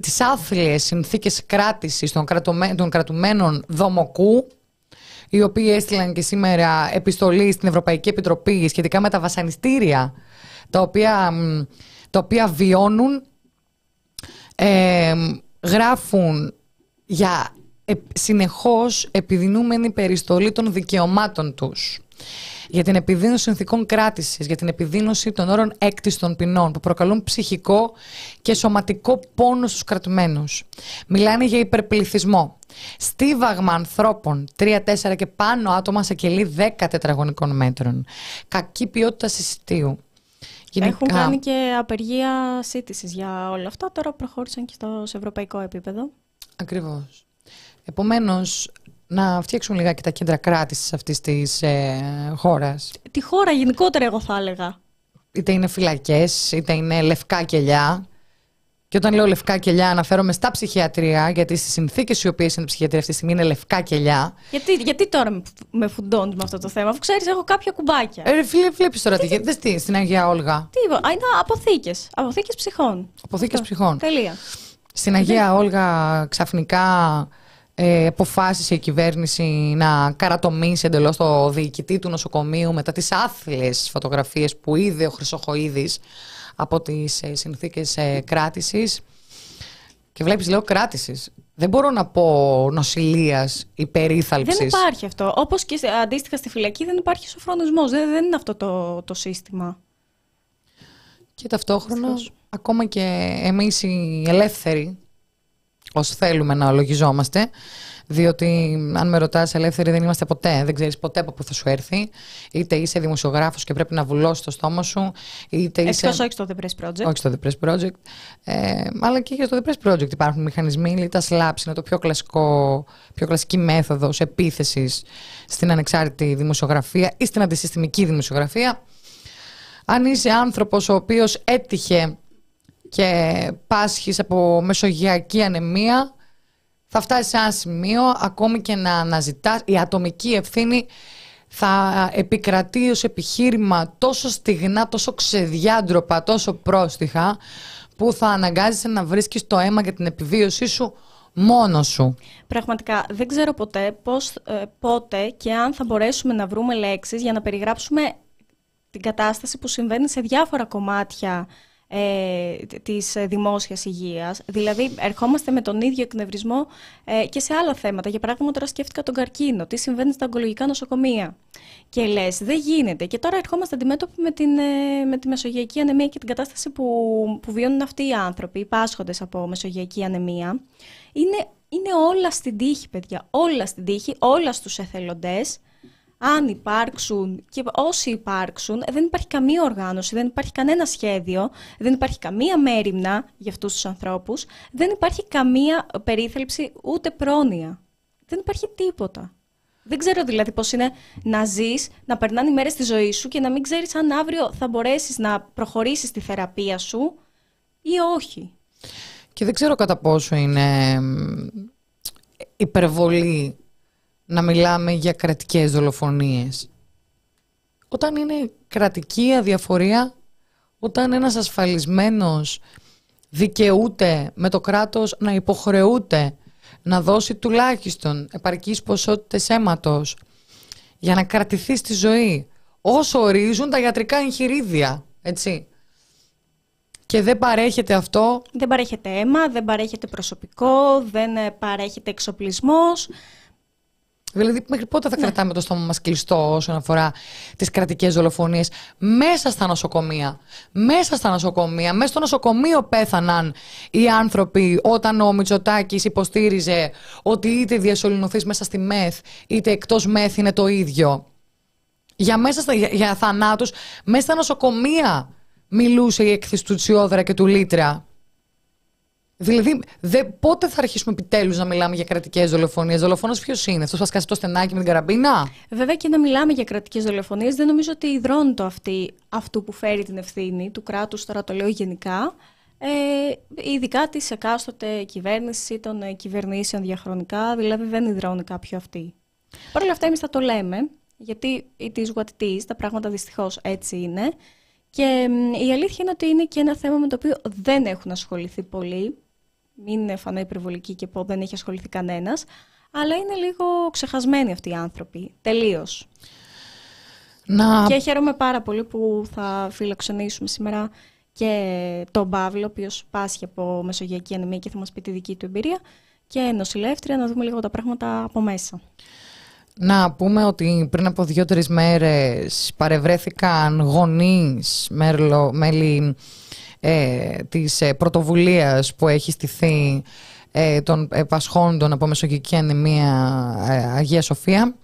τις άθλιες συνθήκες κράτησης των, κρατωμέ... των κρατουμένων Δομοκού, οι οποίοι έστειλαν και σήμερα επιστολή στην Ευρωπαϊκή Επιτροπή σχετικά με τα βασανιστήρια τα οποία, τα οποία βιώνουν, ε, γράφουν για συνεχώς επιδεινούμενη περιστολή των δικαιωμάτων τους, για την επιδείνωση συνθηκών κράτησης, για την επιδείνωση των όρων έκτης των ποινών που προκαλούν ψυχικό και σωματικό πόνο στους κρατουμένους. Μιλάνε για υπερπληθυσμό. Στίβαγμα ανθρώπων, τρία, τέσσερα και πάνω άτομα σε κελί δέκα τετραγωνικών μέτρων. Κακή ποιότητα συσιτίου. Γενικά... Έχουν κάνει και απεργία σύντησης για όλα αυτά. Τώρα προχώρησαν και στο ευρωπαϊκό επίπεδο. Ακριβώς. Επομένως... να φτιάξουν λιγάκι τα κέντρα κράτησης αυτής της ε, χώρας. Τη χώρα γενικότερα, εγώ θα έλεγα. Είτε είναι φυλακές, είτε είναι λευκά κελιά. Και όταν λέω λευκά κελιά, αναφέρομαι στα ψυχιατρία, γιατί στις συνθήκες οι οποίες είναι ψυχιατρία αυτή τη στιγμή είναι λευκά κελιά. Γιατί, γιατί τώρα με φουντώνεις με αυτό το θέμα, αφού ξέρεις, έχω κάποια κουμπάκια. Ε, φίλε, βλέπεις τώρα τι γίνεται τι... στην Αγία Όλγα. Τι είπα, είναι αποθήκες. Αποθήκες ψυχών. Αποθήκες ψυχών. Τελεία. Στην Αγία Όλγα ξαφνικά. Ε, αποφάσισε η κυβέρνηση να καρατομήσει εντελώς το διοικητή του νοσοκομείου μετά τις άθλιες φωτογραφίες που είδε ο Χρυσοχοΐδης από τις ε, συνθήκες ε, κράτησης. Και βλέπεις, λέω κράτησης. Δεν μπορώ να πω νοσηλείας, υπερήθαλψης. Δεν υπάρχει αυτό. Όπως και αντίστοιχα στη φυλακή δεν υπάρχει σοφρονισμός. Δεν, δεν είναι αυτό το, το σύστημα. Και ταυτόχρονα, Αστυχώς. ακόμα και εμείς οι ελεύθεροι, ως θέλουμε να ολογιζόμαστε, διότι αν με ρωτάς ελεύθεροι δεν είμαστε ποτέ, δεν ξέρεις ποτέ από πού θα σου έρθει, είτε είσαι δημοσιογράφος και πρέπει να βουλώσεις το στόμα σου, είτε είσαι... Εκτός όχι στο The Press Project. Όχι στο The Press Project, ε, αλλά και στο The Press Project υπάρχουν μηχανισμοί, λίτα σλάψη, είναι το πιο, κλασικό, πιο κλασική μέθοδος επίθεσης στην ανεξάρτητη δημοσιογραφία ή στην αντισυστημική δημοσιογραφία. Αν είσαι άνθρωπος ο οποίος έτυχε και πάσχεις από μεσογειακή αναιμία, θα φτάσεις σε ένα σημείο, ακόμη και να αναζητάς, η ατομική ευθύνη θα επικρατεί ως επιχείρημα τόσο στιγνά, τόσο ξεδιάντροπα, τόσο πρόστιχα, που θα αναγκάζεσαι να βρίσκεις το αίμα για την επιβίωσή σου μόνος σου. Πραγματικά δεν ξέρω ποτέ πώς, ε, πότε και αν θα μπορέσουμε να βρούμε λέξεις για να περιγράψουμε την κατάσταση που συμβαίνει σε διάφορα κομμάτια Ε, της δημόσιας υγείας. Δηλαδή ερχόμαστε με τον ίδιο εκνευρισμό ε, και σε άλλα θέματα. Για παράδειγμα, τώρα σκέφτηκα τον καρκίνο, τι συμβαίνει στα ογκολογικά νοσοκομεία, και λες δεν γίνεται, και τώρα ερχόμαστε αντιμέτωποι με, την, ε, με τη μεσογειακή αναιμία και την κατάσταση που, που βιώνουν αυτοί οι άνθρωποι, οι πάσχοντες από μεσογειακή αναιμία. Είναι, είναι όλα στην τύχη, παιδιά, όλα στην τύχη, όλα στους εθελοντές. Αν υπάρξουν και όσοι υπάρξουν, δεν υπάρχει καμία οργάνωση, δεν υπάρχει κανένα σχέδιο, δεν υπάρχει καμία μέριμνα για αυτούς τους ανθρώπους, δεν υπάρχει καμία περίθαλψη ούτε πρόνοια. Δεν υπάρχει τίποτα. Δεν ξέρω δηλαδή πώς είναι να ζεις, να περνάνε οι μέρες της ζωής σου και να μην ξέρεις αν αύριο θα μπορέσεις να προχωρήσεις τη θεραπεία σου ή όχι. Και δεν ξέρω κατά πόσο είναι υπερβολή να μιλάμε για κρατικές δολοφονίες. Όταν είναι κρατική αδιαφορία, όταν ένας ασφαλισμένος δικαιούται με το κράτος να υποχρεούται να δώσει τουλάχιστον επαρκείς ποσότητες αίματος για να κρατηθεί στη ζωή, όσο ορίζουν τα ιατρικά εγχειρίδια, έτσι. Και δεν παρέχεται αυτό. Δεν παρέχεται αίμα, δεν παρέχεται προσωπικό, δεν παρέχεται εξοπλισμός. Δηλαδή, μέχρι πότε θα ναι. κρατάμε το στόμα μας κλειστό όσον αφορά τις κρατικές δολοφονίες μέσα στα νοσοκομεία. Μέσα στα νοσοκομεία, μέσα στο νοσοκομείο πέθαναν οι άνθρωποι όταν ο Μητσοτάκης υποστήριζε ότι είτε διασωληνωθείς μέσα στη ΜΕΘ, είτε εκτός ΜΕΘ είναι το ίδιο. Για, μέσα στα, για, για θανάτους, μέσα στα νοσοκομεία μιλούσε η έκθεση του Σιώδρα και του Λίτρα. Δηλαδή, δε, πότε θα αρχίσουμε επιτέλους να μιλάμε για κρατικές δολοφονίες? Δολοφόνος ποιος είναι? Αυτός που θα σκάσει το στενάκι με την καραμπίνα? Βέβαια, και να μιλάμε για κρατικές δολοφονίες, δεν νομίζω ότι υδρώνει το αυτή, αυτού που φέρει την ευθύνη του κράτους, τώρα το λέω γενικά, ε, ειδικά της εκάστοτε κυβέρνησης ή των κυβερνήσεων διαχρονικά, δηλαδή δεν υδρώνει κάποιο αυτή. Παρ' όλα αυτά, εμείς θα το λέμε, γιατί it is what it is, τα πράγματα δυστυχώς έτσι είναι. Και η αλήθεια είναι ότι είναι και ένα θέμα με το οποίο δεν έχουν ασχοληθεί πολλοί. Μην φανώ υπερβολική και πω δεν έχει ασχοληθεί κανένας, αλλά είναι λίγο ξεχασμένοι αυτοί οι άνθρωποι, τελείως. Να... Και χαίρομαι πάρα πολύ που θα φιλοξενήσουμε σήμερα και τον Παύλο, ο οποίος πάσχει από Μεσογειακή Αναιμία και θα μας πει τη δική του εμπειρία, και νοσηλεύτρια, να δούμε λίγο τα πράγματα από μέσα. Να πούμε ότι πριν από δύο-τρεις μέρες παρευρέθηκαν γονείς, μέλο, μέλη ε, της ε, πρωτοβουλίας που έχει στηθεί ε, των ε, πασχόντων από Μεσογειακή Αναιμία ε, Αγία Σοφία.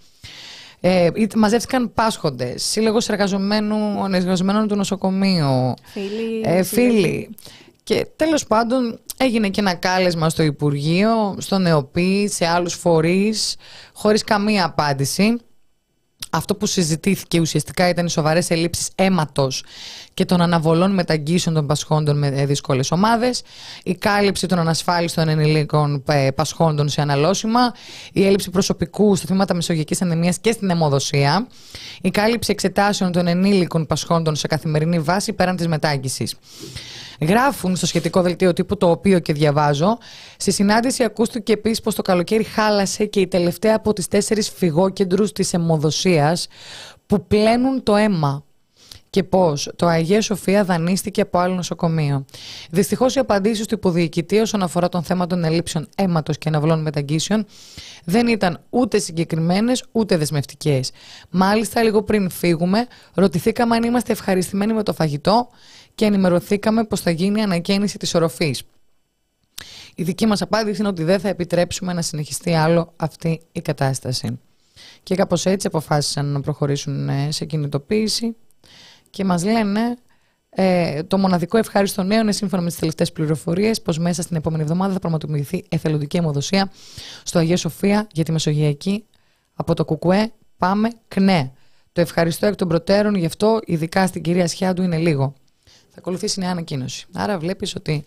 Ε, μαζεύτηκαν πάσχοντες, σύλλογος εργαζομένων του νοσοκομείου, φίλοι, ε, φίλοι. Και τέλος πάντων έγινε και ένα κάλεσμα στο Υπουργείο, στον ΕΟΠΗ, σε άλλους φορείς, χωρίς καμία απάντηση. Αυτό που συζητήθηκε ουσιαστικά ήταν οι σοβαρές ελλείψεις αίματος και των αναβολών μεταγγίσεων των πασχόντων με δύσκολες ομάδες, η κάλυψη των ανασφάλιστων ενηλίκων πασχόντων σε αναλώσιμα, η έλλειψη προσωπικού στα τμήματα Μεσογειακής Αναιμίας και στην αιμοδοσία, η κάλυψη εξετάσεων των ενήλικων πασχόντων σε καθημερινή βάση πέραν της μετάγγισης. Γράφουν στο σχετικό δελτίο τύπου, το οποίο και διαβάζω. Στη συνάντηση ακούστηκε επίσης πως το καλοκαίρι χάλασε και η τελευταία από τις τέσσερις φυγόκεντρους της αιμοδοσίας που πλένουν το αίμα. Και πως το Αγία Σοφία δανείστηκε από άλλο νοσοκομείο. Δυστυχώς οι απαντήσεις του υποδιοικητή όσον αφορά τον θέμα των ελλείψεων αίματος και αναβλών μεταγγίσεων δεν ήταν ούτε συγκεκριμένες ούτε δεσμευτικές. Μάλιστα, λίγο πριν φύγουμε, ρωτηθήκαμε αν είμαστε ευχαριστημένοι με το φαγητό και ενημερωθήκαμε πως θα γίνει η ανακαίνιση της οροφής. Η δική μας απάντηση είναι ότι δεν θα επιτρέψουμε να συνεχιστεί άλλο αυτή η κατάσταση. Και κάπως έτσι αποφάσισαν να προχωρήσουν σε κινητοποίηση. Και μας λένε, ε, το μοναδικό ευχάριστο νέο είναι, σύμφωνα με τις τελευταίες πληροφορίες, πως μέσα στην επόμενη εβδομάδα θα πραγματοποιηθεί εθελοντική αιμοδοσία στο Αγία Σοφία για τη Μεσογειακή από το Κουκουέ. Πάμε ΚΝΕ. Το ευχαριστώ εκ των προτέρων, γι' αυτό ειδικά στην κυρία Σιάντου είναι λίγο. Θα ακολουθήσει νέα ανακοίνωση. Άρα βλέπεις ότι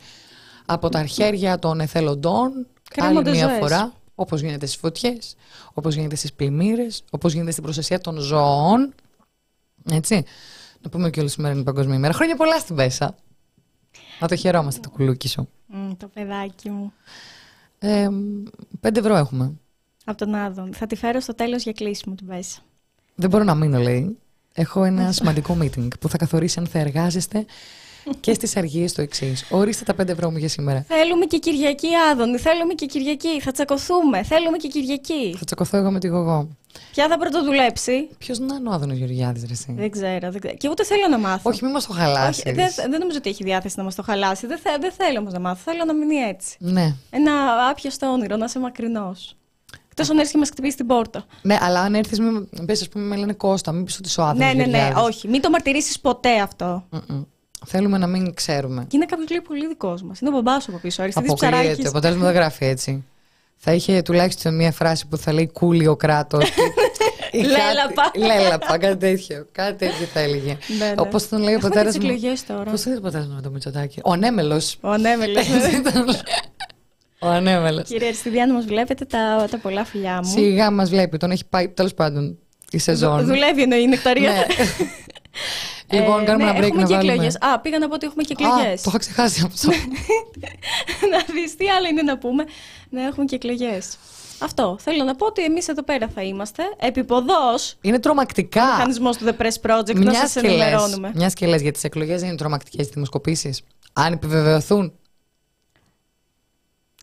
από τα χέρια των εθελοντών, άλλη μια φορά, όπως γίνεται στις φωτιές, όπως γίνεται στις πλημμύρες, όπως γίνεται στην προστασία των ζώων. Έτσι. Να πούμε και όλη σήμερα είναι η Παγκόσμια ημέρα. Χρόνια πολλά στην Πέσα. Να το χαιρόμαστε το κουλούκι σου. Mm, το παιδάκι μου. Ε, πέντε ευρώ έχουμε. Από τον Άδων. Θα τη φέρω στο τέλος για κλείσιμο την Πέσα. Δεν μπορώ να μείνω, λέει. Έχω ένα σημαντικό meeting που θα καθορίσει αν θα εργάζεστε και στις αργίες το εξής. Ορίστε τα πέντε ευρώ μου για σήμερα. Θέλουμε και Κυριακή, Άδωνη. Θέλουμε και Κυριακή. Θα τσακωθούμε. Θέλουμε και Κυριακή. Θα τσακωθώ εγώ με τη Γογό. Ποια θα πρωτοδουλέψει? Ποιος να είναι ο Άδωνος Γεωργιάδης, ρε εσύ? Δεν ξέρω. Δεν... Και ούτε θέλω να μάθω. Όχι, μην μας το χαλάσεις. Όχι, δεν, δεν νομίζω ότι έχει διάθεση να μας το χαλάσει. Δεν, θε, δεν θέλω όμως να μάθω. Θέλω να μείνει έτσι. Ναι. Ένα άπιαστο όνειρο, να είσαι μακρινός. Τόσο να έρθει και μα χτυπήσει την πόρτα. Ναι, αλλά αν έρθει, μην πες, ας πούμε, με λένε Κώστα, μην πει ότι σου άδεια. Ναι, ναι, ναι, όχι. Μην το μαρτυρήσει ποτέ αυτό. Mm-mm. Θέλουμε να μην ξέρουμε. Και είναι κάποιος λέει πολύ δικός μας. Είναι ο μπαμπάς από πίσω. Αριστείδης Ψαράκης. Αποκλείεται. Αποτέλεσμα δεν γράφει έτσι. Θα είχε τουλάχιστον μία φράση που θα λέει κούλι ο κράτος. Λέλαπα. Λέλαπα, κάτι τέτοιο. Κάτι τέτοιο θα έλεγε. Όπως τον λέει ο πατέρας μου. Πώς είναι ο πατέρας μου με το Μητσοτάκη? Ο ανέμελος. Ο ανέμελος. Ο ανέμελος. Κύριε Αριστιδιά, μας βλέπετε τα, τα πολλά φιλιά μου. Σιγά μας βλέπει, τον έχει πάει τέλος πάντων η σεζόν. Δουλεύει εννοεί η Νεκταρία. Λοιπόν, κάνουμε ένα break να βάλουμε. Α, πήγα να πω ότι έχουμε και εκλογές. Το είχα ξεχάσει από αυτό. Να δεις τι άλλο είναι να πούμε. Να έχουμε και εκλογές. Αυτό. Θέλω να πω ότι εμείς εδώ πέρα θα είμαστε. Επιποδός. Είναι τρομακτικά. Ο μηχανισμός του The Press Project, να σας ενημερώνουμε. Μιας και λες για τις εκλογές, είναι τρομακτικές οι δημοσκοπήσεις. Αν επιβεβαιωθούν.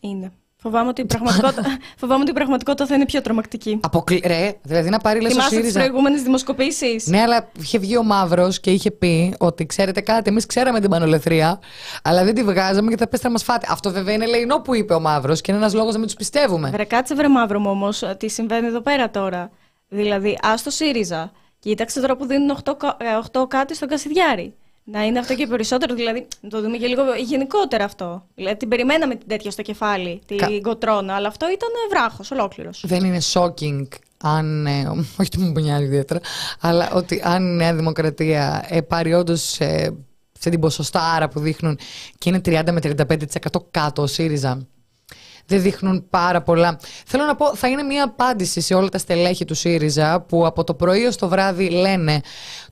Είναι. Φοβάμαι ότι η πραγματικότητα, πραγματικότητα θα είναι πιο τρομακτική. Αποκλει... Ρε, δηλαδή να πάρει λες ο ΣΥΡΙΖΑ. Θυμάστε τις προηγούμενες δημοσκοπήσεις? Ναι, αλλά είχε βγει ο Μαύρος και είχε πει ότι ξέρετε κάτι, εμείς ξέραμε την πανολεθρία, αλλά δεν τη βγάζαμε και θα πέστε να μας φάτε. Αυτό βέβαια είναι ελεηνό που είπε ο Μαύρος και είναι ένας λόγος να μην τους πιστεύουμε. Βρε, κάτσε βρε Μαύρο μου όμως, τι συμβαίνει εδώ πέρα τώρα. Δηλαδή, ας το ΣΥΡΙΖΑ. Κοίταξε τώρα που δίνουν οκτώ κάτι στον Κασιδιάρη. Να είναι αυτό και περισσότερο, δηλαδή να το δούμε και λίγο γενικότερα αυτό. Δηλαδή την περιμέναμε την τέτοια στο κεφάλι, την Κα... κοτρόνα, αλλά αυτό ήταν βράχος ολόκληρος. Δεν είναι shocking αν, ε, όχι το μου πονιάζει ιδιαίτερα, αλλά ότι αν η Νέα Δημοκρατία ε, πάρει όντως ε, σε την ποσοστάρα που δείχνουν και είναι τριάντα με τριάντα πέντε τοις εκατό κάτω ο ΣΥΡΙΖΑ. Δεν δείχνουν πάρα πολλά. Θέλω να πω, θα είναι μια απάντηση σε όλα τα στελέχη του ΣΥΡΙΖΑ που από το πρωί ως το βράδυ λένε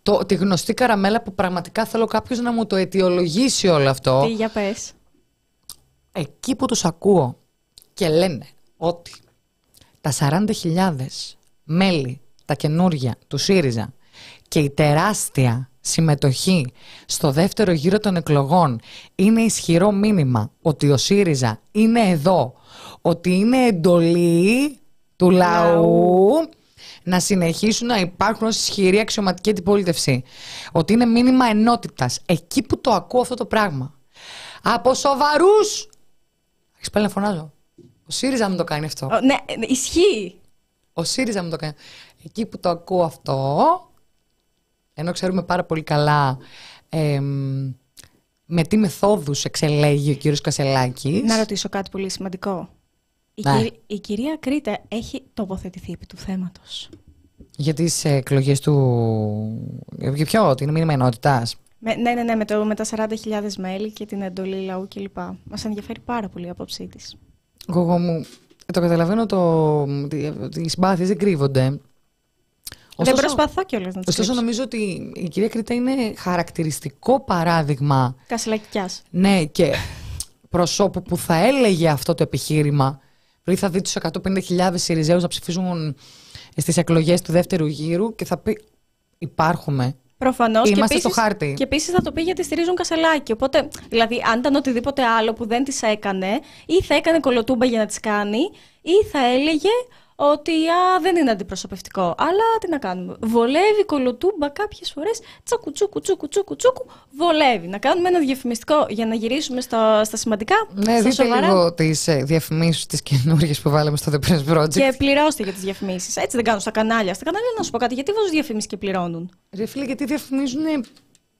το, τη γνωστή καραμέλα που πραγματικά θέλω κάποιος να μου το αιτιολογήσει όλο αυτό. Τι, για πες. Εκεί που τους ακούω και λένε ότι τα σαράντα χιλιάδες μέλη, τα καινούργια του ΣΥΡΙΖΑ και η τεράστια συμμετοχή στο δεύτερο γύρο των εκλογών είναι ισχυρό μήνυμα ότι ο ΣΥΡΙΖΑ είναι εδώ, ότι είναι εντολή του λαού να συνεχίσουν να υπάρχουν ως ισχυρή αξιωματική αντιπολίτευση, ότι είναι μήνυμα ενότητας. Εκεί που το ακούω αυτό το πράγμα από σοβαρούς, έχεις πάλι να φωνάζω, ο ΣΥΡΙΖΑ μου το κάνει αυτό. Ο, ναι, ισχύει. Ο ΣΥΡΙΖΑ μου το κάνει. Εκεί που το ακούω αυτό, ενώ ξέρουμε πάρα πολύ καλά ε, με τι μεθόδους εξελέγει ο κύριος Κασελάκης. Να ρωτήσω κάτι πολύ σημαντικό. Η, ναι. κυρ, η κυρία Κρήτα έχει τοποθετηθεί επί του θέματος. Για τις εκλογές του... Για ποιο, ότι είναι μήνυμα ενότητας. Ναι, ναι, ναι, με, το, με τα σαράντα χιλιάδες μέλη και την εντολή λαού κλπ. Μας ενδιαφέρει πάρα πολύ η άποψή της. Εγώ μου... Το καταλαβαίνω, το... οι συμπάθειες δεν κρύβονται. Ωστόσο, δεν προσπαθώ κιόλας να τις ωστόσο κρύψω. Νομίζω ότι η κυρία Κρήτα είναι χαρακτηριστικό παράδειγμα Κασελακικιάς. Ναι, και προσώπου που θα έλεγε αυτό το επιχείρημα. Δηλαδή θα δει τους εκατόν πενήντα χιλιάδες Συριζέους να ψηφίζουν στις εκλογές του δεύτερου γύρου και θα πει υπάρχουμε. Προφανώς. Είμαστε και επίσης, στο χάρτη. Και επίσης θα το πει γιατί στηρίζουν Κασελάκη. Οπότε, δηλαδή, αν ήταν οτιδήποτε άλλο που δεν τις έκανε, ή θα έκανε κολοτούμπα για να τις κάνει, ή θα έλεγε ότι α, δεν είναι αντιπροσωπευτικό. Αλλά τι να κάνουμε. Βολεύει κολοτούμπα κάποιες φορές. Τσακουτσούκου, τσούκου, τσούκου, τσούκου. Βολεύει. Να κάνουμε ένα διαφημιστικό για να γυρίσουμε στο, στα σημαντικά. Ναι, στα δείτε σοβαρά. Λίγο τις ε, διαφημίσεις τις καινούργιες που βάλαμε στο The Press Project. Και πληρώστε για τις διαφημίσεις. Έτσι δεν κάνουν στα κανάλια. Στα κανάλια να σου πω κάτι. Γιατί βάζουν διαφημίσεις και πληρώνουν. Ρε φίλε, γιατί διαφημίζουν.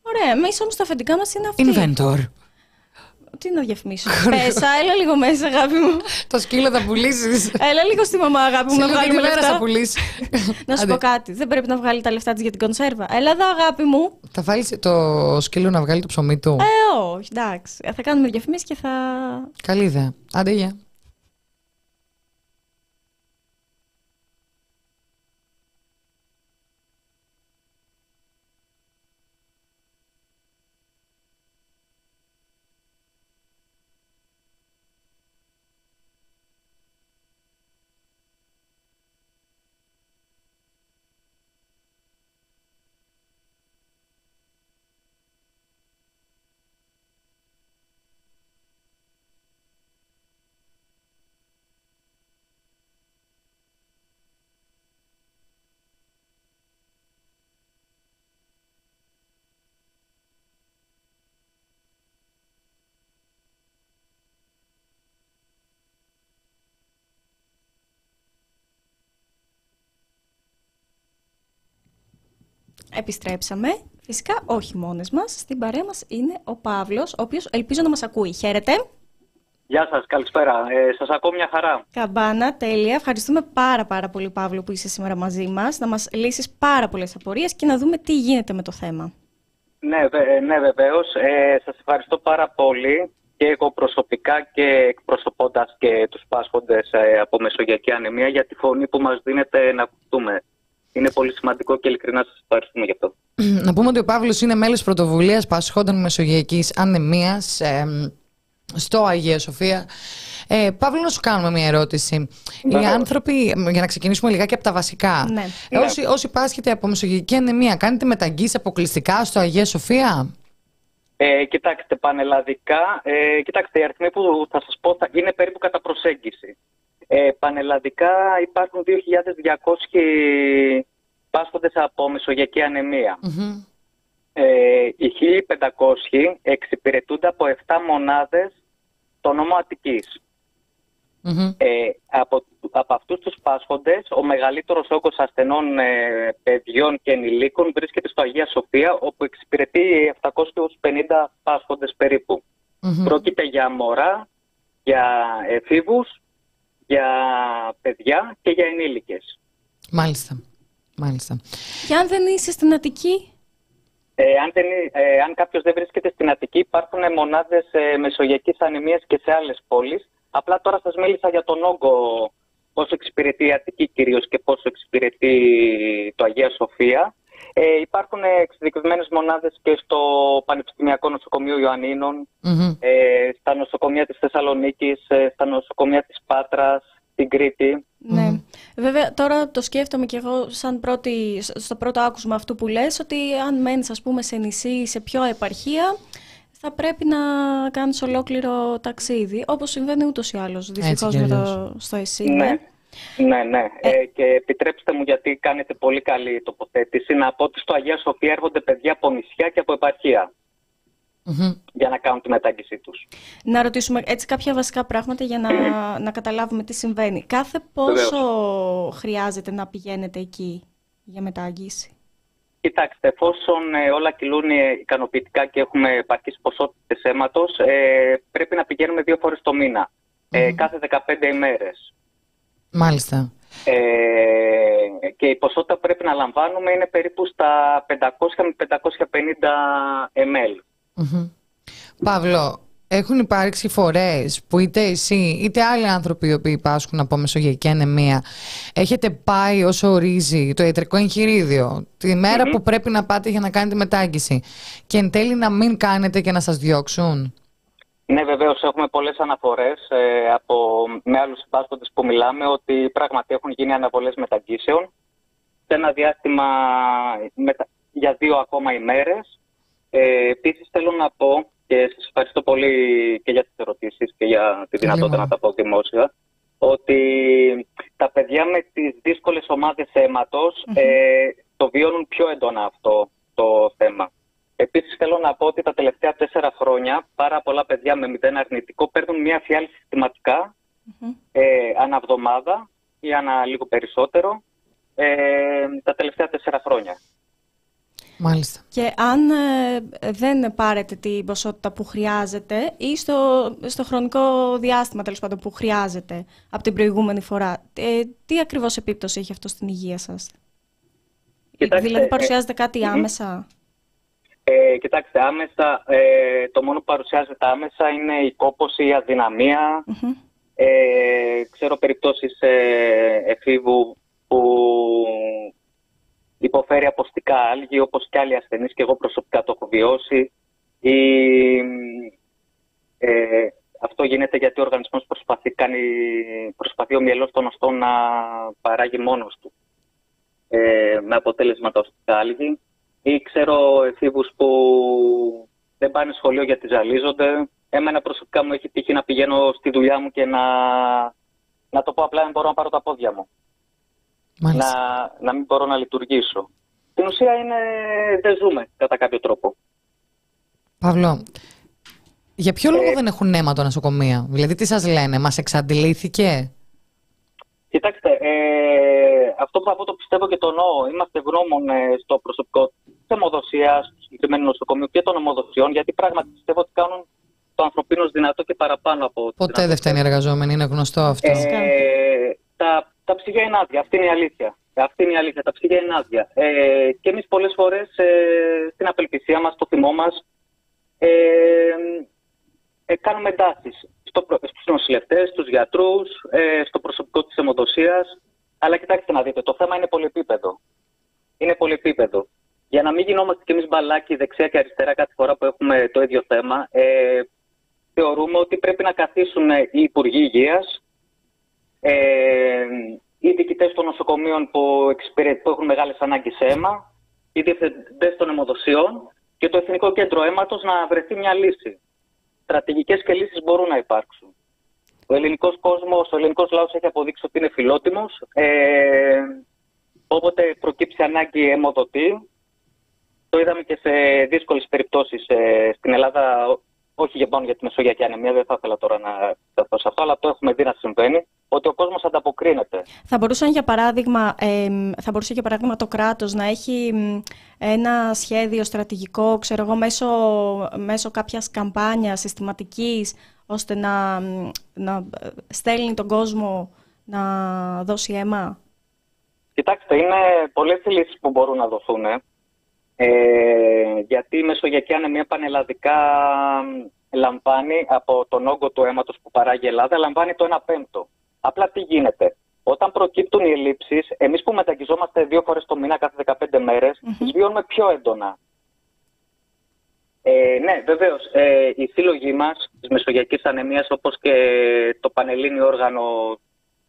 Ωραία, μέσα όμως τα αφεντικά μας είναι αυτοί. Inventor. Τι να διαφημίσω. Πέσα, έλα λίγο μέσα, αγάπη μου. Το σκύλο θα πουλήσεις. Έλα λίγο στη μαμά, αγάπη μου. Να βγάλουμε λεφτά. Θα πουλήσει. Να σου πω κάτι. Δεν πρέπει να βγάλει τα λεφτά της για την κονσέρβα. Έλα εδώ, αγάπη μου. Θα βάλει το σκύλο να βγάλει το ψωμί του. Ε, όχι, εντάξει. Θα κάνουμε διαφημίσεις και θα. Καλή ιδέα. Άντε, γεια. Επιστρέψαμε. Φυσικά, όχι μόνες μας. Στην παρέα μας είναι ο Παύλος, ο οποίος ελπίζω να μας ακούει. Χαίρετε. Γεια σας, καλησπέρα. Ε, σας ακούω μια χαρά. Καμπάνα, τέλεια. Ευχαριστούμε πάρα πάρα πολύ, Παύλο, που είσαι σήμερα μαζί μας, να μας λύσεις πάρα πολλές απορίες και να δούμε τι γίνεται με το θέμα. Ναι, βε, ναι βεβαίως. Ε, σας ευχαριστώ πάρα πολύ και εγώ προσωπικά και εκπροσωπώντας και τους πάσχοντες ε, από Μεσογειακή Αναιμία για τη φωνή που μας δίνετε να ακουστούμε. Είναι πολύ σημαντικό και ειλικρινά σας ευχαριστούμε γι' αυτό. Να πούμε ότι ο Παύλος είναι μέλος πρωτοβουλίας Πασχόντων Μεσογειακής Αναιμίας ε, στο Αγία Σοφία. Ε, Παύλο, να σου κάνουμε μια ερώτηση. Ναι. Οι άνθρωποι, για να ξεκινήσουμε λιγάκι από τα βασικά. Ναι. Ε, όσοι, όσοι πάσχετε από Μεσογειακή Αναιμία, κάνετε μεταγγίσεις αποκλειστικά στο Αγία Σοφία? Ε, κοιτάξτε, πανελλαδικά, ε, κοιτάξτε, οι αριθμοί που θα σας πω θα είναι περίπου κατά προσέγγιση. Ε, πανελλαδικά υπάρχουν δύο χιλιάδες διακόσιοι πάσχοντες από Μεσογειακή Αναιμία. Mm-hmm. Ε, οι χίλιοι πεντακόσιοι εξυπηρετούνται από επτά μονάδες το νόμο Αττικής. Mm-hmm. Ε, από, από αυτούς τους πάσχοντες, ο μεγαλύτερος όγκος ασθενών ε, παιδιών και ενηλίκων βρίσκεται στο Αγία Σοφία, όπου εξυπηρετεί επτακόσιους πενήντα πάσχοντες περίπου. Mm-hmm. Πρόκειται για μωρά, για εφήβους, για παιδιά και για ενήλικες. Μάλιστα. Μάλιστα. Και αν δεν είσαι στην Αττική? Ε, αν, ε, αν κάποιος δεν βρίσκεται στην Αττική, υπάρχουν μονάδες ε, μεσογειακής αναιμίας και σε άλλες πόλεις. Απλά τώρα σας μίλησα για τον όγκο, πόσο εξυπηρετεί η Αττική κυρίως και πόσο εξυπηρετεί το Αγία Σοφία. Ε, υπάρχουν εξειδικευμένες μονάδες και στο Πανεπιστημιακό Νοσοκομείο Ιωαννίνων, mm-hmm. ε, στα νοσοκομεία της Θεσσαλονίκης, ε, στα νοσοκομεία της Πάτρας, στην Κρήτη. Ναι. Mm. Βέβαια, τώρα το σκέφτομαι και εγώ σαν πρώτη, στο πρώτο άκουσμα αυτού που λες, ότι αν μένεις, ας πούμε, σε νησί, σε πιο επαρχία, θα πρέπει να κάνεις ολόκληρο ταξίδι, όπως συμβαίνει ούτως ή άλλως, δυστυχώς, με το, στο ΕΣΥ. Ναι, ναι, ναι. Ε... Ε, και επιτρέψτε μου, γιατί κάνετε πολύ καλή τοποθέτηση, να πω ότι στο Αγία Σοφία έρχονται παιδιά από νησιά και από επαρχία. Mm-hmm. Για να κάνουν τη μετάγγιση τους. Να ρωτήσουμε έτσι κάποια βασικά πράγματα για να, mm-hmm. να καταλάβουμε τι συμβαίνει. Κάθε πόσο Βεβαίως. χρειάζεται να πηγαίνετε εκεί για μετάγγιση? Κοιτάξτε, εφόσον ε, όλα κυλούν ικανοποιητικά και έχουμε επαρκείς ποσότητες αίματος, ε, πρέπει να πηγαίνουμε δύο φορές το μήνα, mm-hmm. ε, κάθε δεκαπέντε ημέρες. Μάλιστα. Ε, και η ποσότητα που πρέπει να λαμβάνουμε είναι περίπου στα πεντακόσια με πεντακόσια πενήντα μιλιλίτρα. Mm-hmm. Παύλο, έχουν υπάρξει φορές που είτε εσύ είτε άλλοι άνθρωποι οι οποίοι πάσχουν από μεσογειακή αναιμία έχετε πάει όσο ορίζει το ιατρικό εγχειρίδιο τη μέρα mm-hmm. που πρέπει να πάτε για να κάνετε μετάγγιση και εν τέλει να μην κάνετε και να σας διώξουν? Ναι, βεβαίως, έχουμε πολλές αναφορές ε, από, με άλλους συμπάσχοντες που μιλάμε, ότι πράγματι έχουν γίνει αναβολές μεταγγίσεων σε ένα διάστημα μετα... για δύο ακόμα ημέρες. Ε, Επίσης θέλω να πω, και σας ευχαριστώ πολύ και για τις ερωτήσεις και για τη δυνατότητα να τα πω δημόσια, ότι τα παιδιά με τις δύσκολες ομάδες αίματος mm-hmm. ε, το βιώνουν πιο έντονα αυτό το θέμα. Επίσης θέλω να πω ότι τα τελευταία τέσσερα χρόνια πάρα πολλά παιδιά με μηδέν αρνητικό παίρνουν μια φιάλιση συστηματικά mm-hmm. ε, ανά εβδομάδα ή ανά λίγο περισσότερο ε, τα τελευταία τέσσερα χρόνια. Μάλιστα. Και αν ε, δεν πάρετε την ποσότητα που χρειάζεται ή στο, στο χρονικό διάστημα, τέλος πάντων, που χρειάζεται από την προηγούμενη φορά, ε, τι ακριβώς επίπτωση έχει αυτό στην υγεία σας? Κοιτάξτε, δηλαδή παρουσιάζεται κάτι ε, άμεσα? Ε, κοιτάξτε, άμεσα ε, το μόνο που παρουσιάζεται άμεσα είναι η κόπος, η αδυναμία. Mm-hmm. Ε, ξέρω περιπτώσεις ε, εφήβου που υποφέρει αποστικά άλγη, όπως και άλλοι ασθενείς, και εγώ προσωπικά το έχω βιώσει. Ή, ε, αυτό γίνεται γιατί ο οργανισμός προσπαθεί, κάνει, προσπαθεί ο μυελός των οστών να παράγει μόνος του, ε, με αποτέλεσμα τα οστικά άλγη. Ή ξέρω εφήβους που δεν πάνε σχολείο γιατί ζαλίζονται. Εμένα προσωπικά μου έχει τύχει να πηγαίνω στη δουλειά μου και να, να το πω απλά, δεν μπορώ να πάρω τα πόδια μου. Να, να μην μπορώ να λειτουργήσω. Στην ουσία είναι, δεν ζούμε κατά κάποιο τρόπο. Παύλο, για ποιο ε, λόγο δεν έχουν αίμα το νοσοκομείο? Δηλαδή τι σας λένε, μας εξαντλήθηκε? Κοιτάξτε, ε, αυτό που θα πω το πιστεύω και το εννοώ. Είμαστε ευγνώμονες στο προσωπικό της αιμοδοσίας, του συγκεκριμένου νοσοκομείου και των αιμοδοσιών, γιατί πράγματι πιστεύω ότι κάνουν το ανθρωπίνος δυνατό και παραπάνω από... Ποτέ δεν φταίνει οι εργαζόμενοι, είναι γνωστό αυτό. Ε, τα Τα ψυγεία είναι άδεια, αυτή είναι η αλήθεια. Αυτή είναι η αλήθεια, τα ψυγεία είναι άδεια. Ε, και εμείς πολλές φορές ε, στην απελπισία μας, στο θυμό μας, ε, ε, κάνουμε εντάσεις στο, στους νοσηλευτές, στους γιατρούς, ε, στο προσωπικό της αιμοδοσίας. Αλλά κοιτάξτε να δείτε, το θέμα είναι πολυεπίπεδο. Είναι πολυεπίπεδο. Για να μην γινόμαστε κι εμείς μπαλάκι δεξιά και αριστερά κάθε φορά που έχουμε το ίδιο θέμα, ε, θεωρούμε ότι πρέπει να καθίσουν οι υπουργοί υγείας, Ε, οι διοικητές των νοσοκομείων που, που έχουν μεγάλες ανάγκες σε αίμα, οι διευθυντές των αιμοδοσιών και το Εθνικό Κέντρο Αίματος να βρεθεί μια λύση. Στρατηγικές και λύσεις μπορούν να υπάρξουν. Ο ελληνικός κόσμος, ο ελληνικός λαός έχει αποδείξει ότι είναι φιλότιμος. Ε, όποτε προκύψει ανάγκη αιμοδοτεί. Το είδαμε και σε δύσκολες περιπτώσεις ε, στην Ελλάδα, ό, όχι για πάνω για τη Μεσογειακή Αναιμία, δεν θα ήθελα τώρα να σταθώ σε αυτό, αλλά το έχουμε δει να συμβαίνει, ότι ο κόσμος ανταποκρίνεται. Θα μπορούσε, για παράδειγμα, ε, θα μπορούσε, για παράδειγμα το κράτος να έχει ένα σχέδιο στρατηγικό, ξέρω εγώ, μέσω, μέσω κάποιας καμπάνιας συστηματικής, ώστε να, να στέλνει τον κόσμο να δώσει αίμα. Κοιτάξτε, είναι πολλές οι λύσεις που μπορούν να δοθούν. Ε. Ε, γιατί η Μεσογειακή Αναιμία πανελλαδικά λαμβάνει από τον όγκο του αίματος που παράγει η Ελλάδα, λαμβάνει το ένα πέμπτο. Απλά τι γίνεται. Όταν προκύπτουν οι ελλείψεις, εμείς που μεταγγιζόμαστε δύο φορές το μήνα κάθε δεκαπέντε μέρες, mm-hmm. τις βιώνουμε πιο έντονα. Ε, ναι, βεβαίως. Ε, οι σύλλογοι μας της Μεσογειακής Αναιμίας, όπως και το πανελλήνιο όργανο,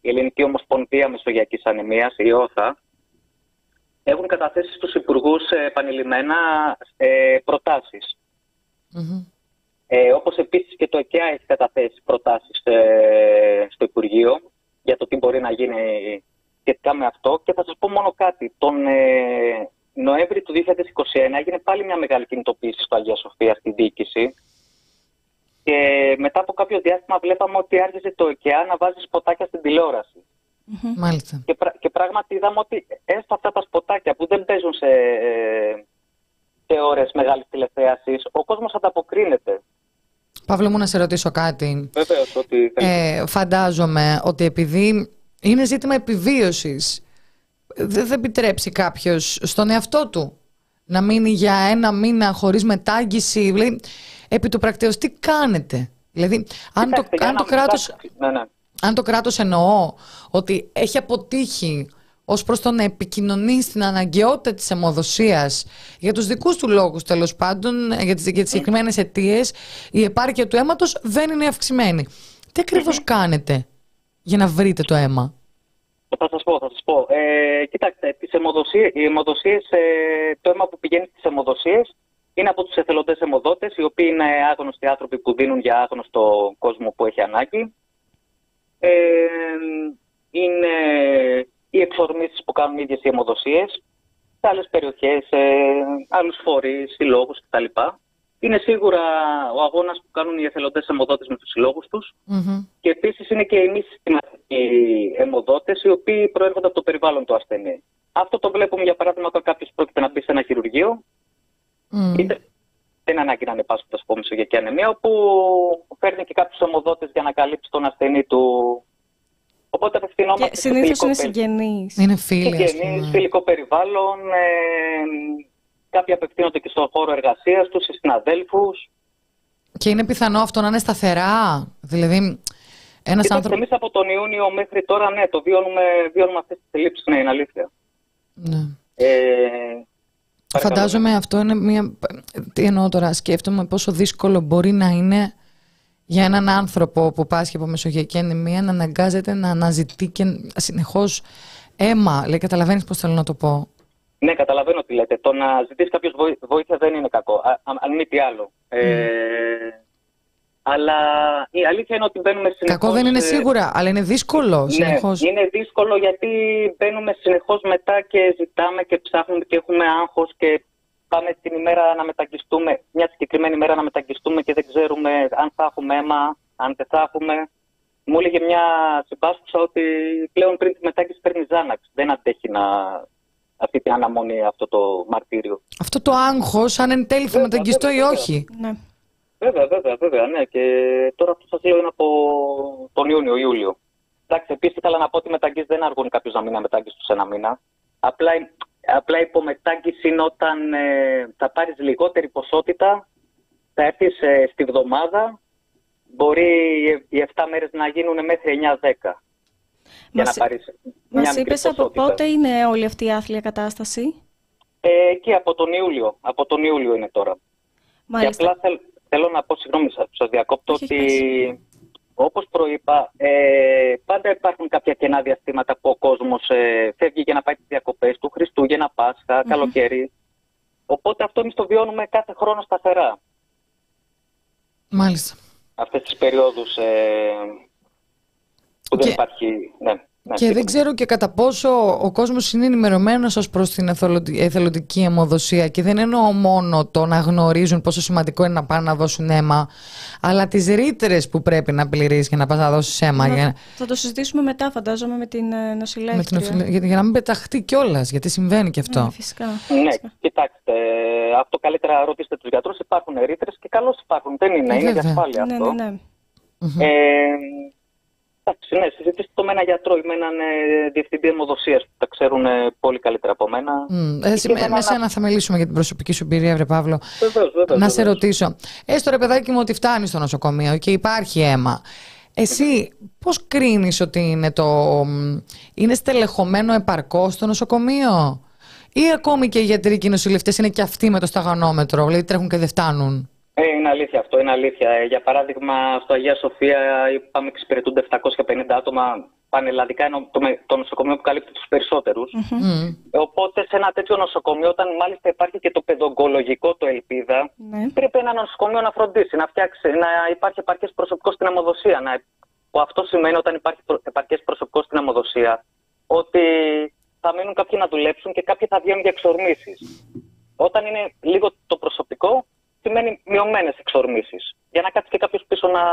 η Ελληνική Ομοσπονδία Μεσογειακής Αναιμίας, η ΟΘΑ, έχουν καταθέσει στους υπουργούς επανειλημμένα ε, προτάσεις. Mm-hmm. Ε, όπως επίσης και το ΕΚΕΑ έχει καταθέσει προτάσεις ε, στο Υπουργείο για το τι μπορεί να γίνει σχετικά με αυτό. Και θα σας πω μόνο κάτι. Τον ε, Νοέμβρη του δύο χιλιάδες είκοσι ένα έγινε πάλι μια μεγάλη κινητοποίηση στο Αγία Σοφία, στη διοίκηση. Και μετά από κάποιο διάστημα βλέπαμε ότι άρχισε το ΕΚΕΑ να βάζει σποτάκια στην τηλεόραση. Mm-hmm. Μάλιστα. Και, πρα, και πράγματι είδαμε ότι έστω αυτά τα σποτάκια που δεν παίζουν σε, σε ώρες μεγάλης τηλεθέασης, ο κόσμος ανταποκρίνεται. Παύλο μου, να σε ρωτήσω κάτι. Βεβαίως, ότι ε, φαντάζομαι ότι επειδή είναι ζήτημα επιβίωσης, δεν θα επιτρέψει κάποιος στον εαυτό του να μείνει για ένα μήνα χωρίς μετάγγιση, δηλαδή, επί του πρακτέως τι κάνετε? Δηλαδή αν Κοιτάξτε, το, αν το κράτος... Ναι, ναι. Αν το κράτος, εννοώ ότι έχει αποτύχει ως προς το να επικοινωνεί στην αναγκαιότητα της αιμοδοσίας για τους δικούς του λόγους, τέλος πάντων, για τις, για τις συγκεκριμένες αιτίες, η επάρκεια του αίματος δεν είναι αυξημένη. Τι ακριβώς κάνετε για να βρείτε το αίμα? Θα σας πω, θα σας πω. Ε, κοιτάξτε, τις αιμοδοσίες, οι αιμοδοσίες, ε, το αίμα που πηγαίνει στις αιμοδοσίες είναι από τους εθελοντές αιμοδότες, οι οποίοι είναι άγνωστοι άνθρωποι που δίνουν για άγνωστο κόσμο που έχει ανάγκη. Ε, είναι οι εξορμήσεις που κάνουν οι ίδιες οι αιμοδοσίες σε άλλες περιοχές, ε, άλλους φορείς, συλλόγους κτλ. Είναι σίγουρα ο αγώνας που κάνουν οι εθελοντές αιμοδότες με τους συλλόγους τους mm-hmm. και επίσης είναι και οι μη συστηματικοί αιμοδότες οι οποίοι προέρχονται από το περιβάλλον του ασθενή. Αυτό το βλέπουμε για παράδειγμα όταν κάποιος πρόκειται να μπει σε ένα χειρουργείο mm. είτε δεν είναι ανάγκη να είναι πάσχοντας από Μεσογειακή Αναιμία, όπου φέρνει και κάποιους αιμοδότες για να καλύψει τον ασθενή του. Οπότε απευθυνόμαστε. Και συνήθως είναι συγγενείς. Είναι φίλοι. Συγγενείς, φιλικό περιβάλλον. Ε, κάποιοι απευθύνονται και στον χώρο εργασίας τους, στους συναδέλφους. Και είναι πιθανό αυτό να είναι σταθερά? Δηλαδή, ένας άνθρωπος. Εμείς από τον Ιούνιο μέχρι τώρα, ναι, το βιώνουμε, βιώνουμε αυτές τις ελλείψεις. Ναι, είναι αλήθεια. Ναι. Ε, Φαντάζομαι αυτό είναι μια... Τι εννοώ τώρα, σκέφτομαι πόσο δύσκολο μπορεί να είναι για έναν άνθρωπο που πάσχει από Μεσογειακή Αναιμία να αναγκάζεται να αναζητεί και συνεχώς αίμα. Λέει, καταλαβαίνεις πώς θέλω να το πω? Ναι, καταλαβαίνω τι λέτε. Το να ζητήσει κάποιος βοήθεια δεν είναι κακό, αν μη τι άλλο. Mm. Ε, αλλά η αλήθεια είναι ότι μπαίνουμε συνεχώς... Κακό δεν είναι σίγουρα, αλλά είναι δύσκολο συνεχώς. Ναι, είναι δύσκολο γιατί μπαίνουμε συνεχώς μετά και ζητάμε και ψάχνουμε και έχουμε άγχος και πάμε την ημέρα να μεταγγιστούμε, μια συγκεκριμένη ημέρα να μεταγγιστούμε και δεν ξέρουμε αν θα έχουμε αίμα, αν δεν θα έχουμε. Μου έλεγε μια συμπάσκουσα ότι πλέον πριν τη μετάγγιση παίρνει Ζάναξ. Δεν αντέχει να... αυτή την αναμονή, αυτό το μαρτύριο. Αυτό το άγχος, αν εν τέλει θα μεταγγιστώ ή όχι. Ναι. Βέβαια, βέβαια, βέβαια, ναι. Και τώρα αυτό σας λέω είναι από τον Ιούνιο, Ιούλιο. Εντάξει, επίσης ήθελα να πω ότι οι μεταγγίσεις δεν αργούν κάποιος να μείνει αμετάγγιστος ένα μήνα. Απλά, απλά η υπομετάγγιση είναι όταν ε, θα πάρεις λιγότερη ποσότητα, θα έρθεις ε, στη βδομάδα, μπορεί οι επτά μέρες να γίνουν μέχρι εννιά δέκα. Μας, για να μας είπες από πότε είναι όλη αυτή η άθλια κατάσταση? Ε, και από τον Ιούλιο. Από τον Ιούλιο είναι τώρα. Μάλιστα. Και απλά θέλ... Θέλω να πω, συγγνώμη σας, σας διακόπτω, ότι όπως προείπα, ε, πάντα υπάρχουν κάποια κενά διαστήματα που ο κόσμος ε, φεύγει για να πάει τις διακοπές του, Χριστούγεννα, Πάσχα, mm-hmm. καλοκαίρι. Οπότε αυτό εμείς το βιώνουμε κάθε χρόνο σταθερά. Μάλιστα. Αυτές τις περιόδους ε, που δεν και... υπάρχει... Ναι. Να, και δεν ξέρω και κατά πόσο ο κόσμος είναι ενημερωμένος ως προς την εθελοντική αιμοδοσία, και δεν εννοώ μόνο το να γνωρίζουν πόσο σημαντικό είναι να πάνε να δώσουν αίμα, αλλά τις ρήτρες που πρέπει να πληρείς για να πας να δώσεις αίμα. Να, για... Θα το συζητήσουμε μετά, φαντάζομαι, με την νοσηλεύτρια. Νοσηλε... Για, για να μην πεταχτεί κιόλας, γιατί συμβαίνει και αυτό. Ναι, φυσικά. Ναι, κοιτάξτε, αυτό καλύτερα ρωτήστε τους γιατρούς. Υπάρχουν ρήτρες και καλώς υπάρχουν. Δεν είναι, είναι για ασφάλεια αυτό. Ναι, ναι, ναι. Ε, Εντάξει, ναι, συζητήστε το με έναν γιατρό ή με έναν ε, διευθυντή αιμοδοσίας που τα ξέρουν ε, πολύ καλύτερα από μένα. Mm, εσύ, με ένα... εσένα θα μιλήσουμε για την προσωπική σου εμπειρία, βρε Παύλο. Βεβαίως, βεβαίως, να σε βεβαίως. ρωτήσω. Έστω ρε παιδάκι μου ότι φτάνει στο νοσοκομείο και υπάρχει αίμα. Εσύ πώς κρίνεις ότι είναι το... είναι στελεχωμένο επαρκώς στο νοσοκομείο, ή ακόμη και οι γιατροί και οι νοσηλευτές είναι και αυτοί με το σταγανόμετρο, δηλαδή τρέχουν και δεν φτάνουν? Ε, είναι αλήθεια αυτό, είναι αλήθεια. Για παράδειγμα, στο Αγία Σοφία είπαμε εξυπηρετούνται επτακόσια πενήντα άτομα πανελλαδικά, ενώ το, το νοσοκομείο που καλύπτει τους περισσότερους. Mm-hmm. Οπότε σε ένα τέτοιο νοσοκομείο, όταν μάλιστα υπάρχει και το παιδογκολογικό, το Ελπίδα, mm-hmm. πρέπει ένα νοσοκομείο να φροντίσει, να φτιάξει, να υπάρχει επαρκές προσωπικό στην αιμοδοσία. Να... Αυτό σημαίνει, όταν υπάρχει επαρκές προσωπικό στην αιμοδοσία, ότι θα μείνουν κάποιοι να δουλέψουν και κάποιοι θα βγαίνουν για εξορμήσεις. Όταν είναι λίγο το προσωπικό, σημαίνει μειωμένες εξορμήσεις. Για να κάτσει και κάποιος πίσω να,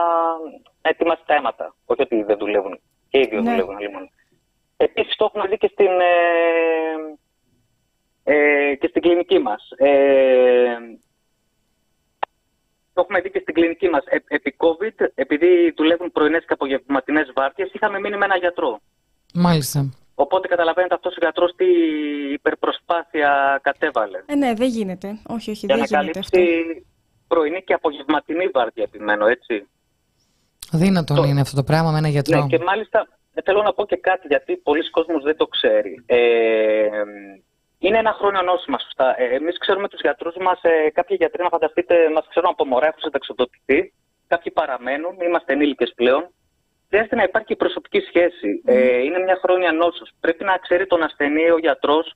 να ετοιμάσει τα αίματα. Όχι ότι δεν δουλεύουν. Και οι ίδιοι ναι. δουλεύουν. Λοιπόν. Επίσης, το έχουμε δει και στην, ε, ε, και στην κλινική μας. Ε, το έχουμε δει και στην κλινική μας. Ε, επί COVID, επειδή δουλεύουν πρωινές και απογευματινές βάρδιες, είχαμε μείνει με έναν γιατρό. Μάλιστα. Οπότε καταλαβαίνετε αυτός ο γιατρός τι υπερπροσπάθεια κατέβαλε. Ε, ναι, δεν γίνεται. Όχι, όχι, δεν γίνεται αυτό. Για να καλύψει πρωινή και απογευματινή βάρδια, επιμένω, έτσι. Δύνατον το... είναι αυτό το πράγμα με ένα γιατρό. Ναι, και μάλιστα θέλω να πω και κάτι, γιατί πολλοί κόσμος δεν το ξέρει. Ε, είναι ένα χρόνιο νόσημα, σωστά. Ε, εμείς ξέρουμε τους γιατρούς μας, ε, κάποιοι γιατροί, να φανταστείτε, μας ξέρουν από μωρά, έχουν συνταξιδοτηθεί. Κάποιοι παραμένουν, είμαστε ενήλικες πλέον. Χρειάζεται να υπάρχει προσωπική σχέση. Mm. Ε, είναι μια χρόνια νόσος. Πρέπει να ξέρει τον ασθενή ο γιατρός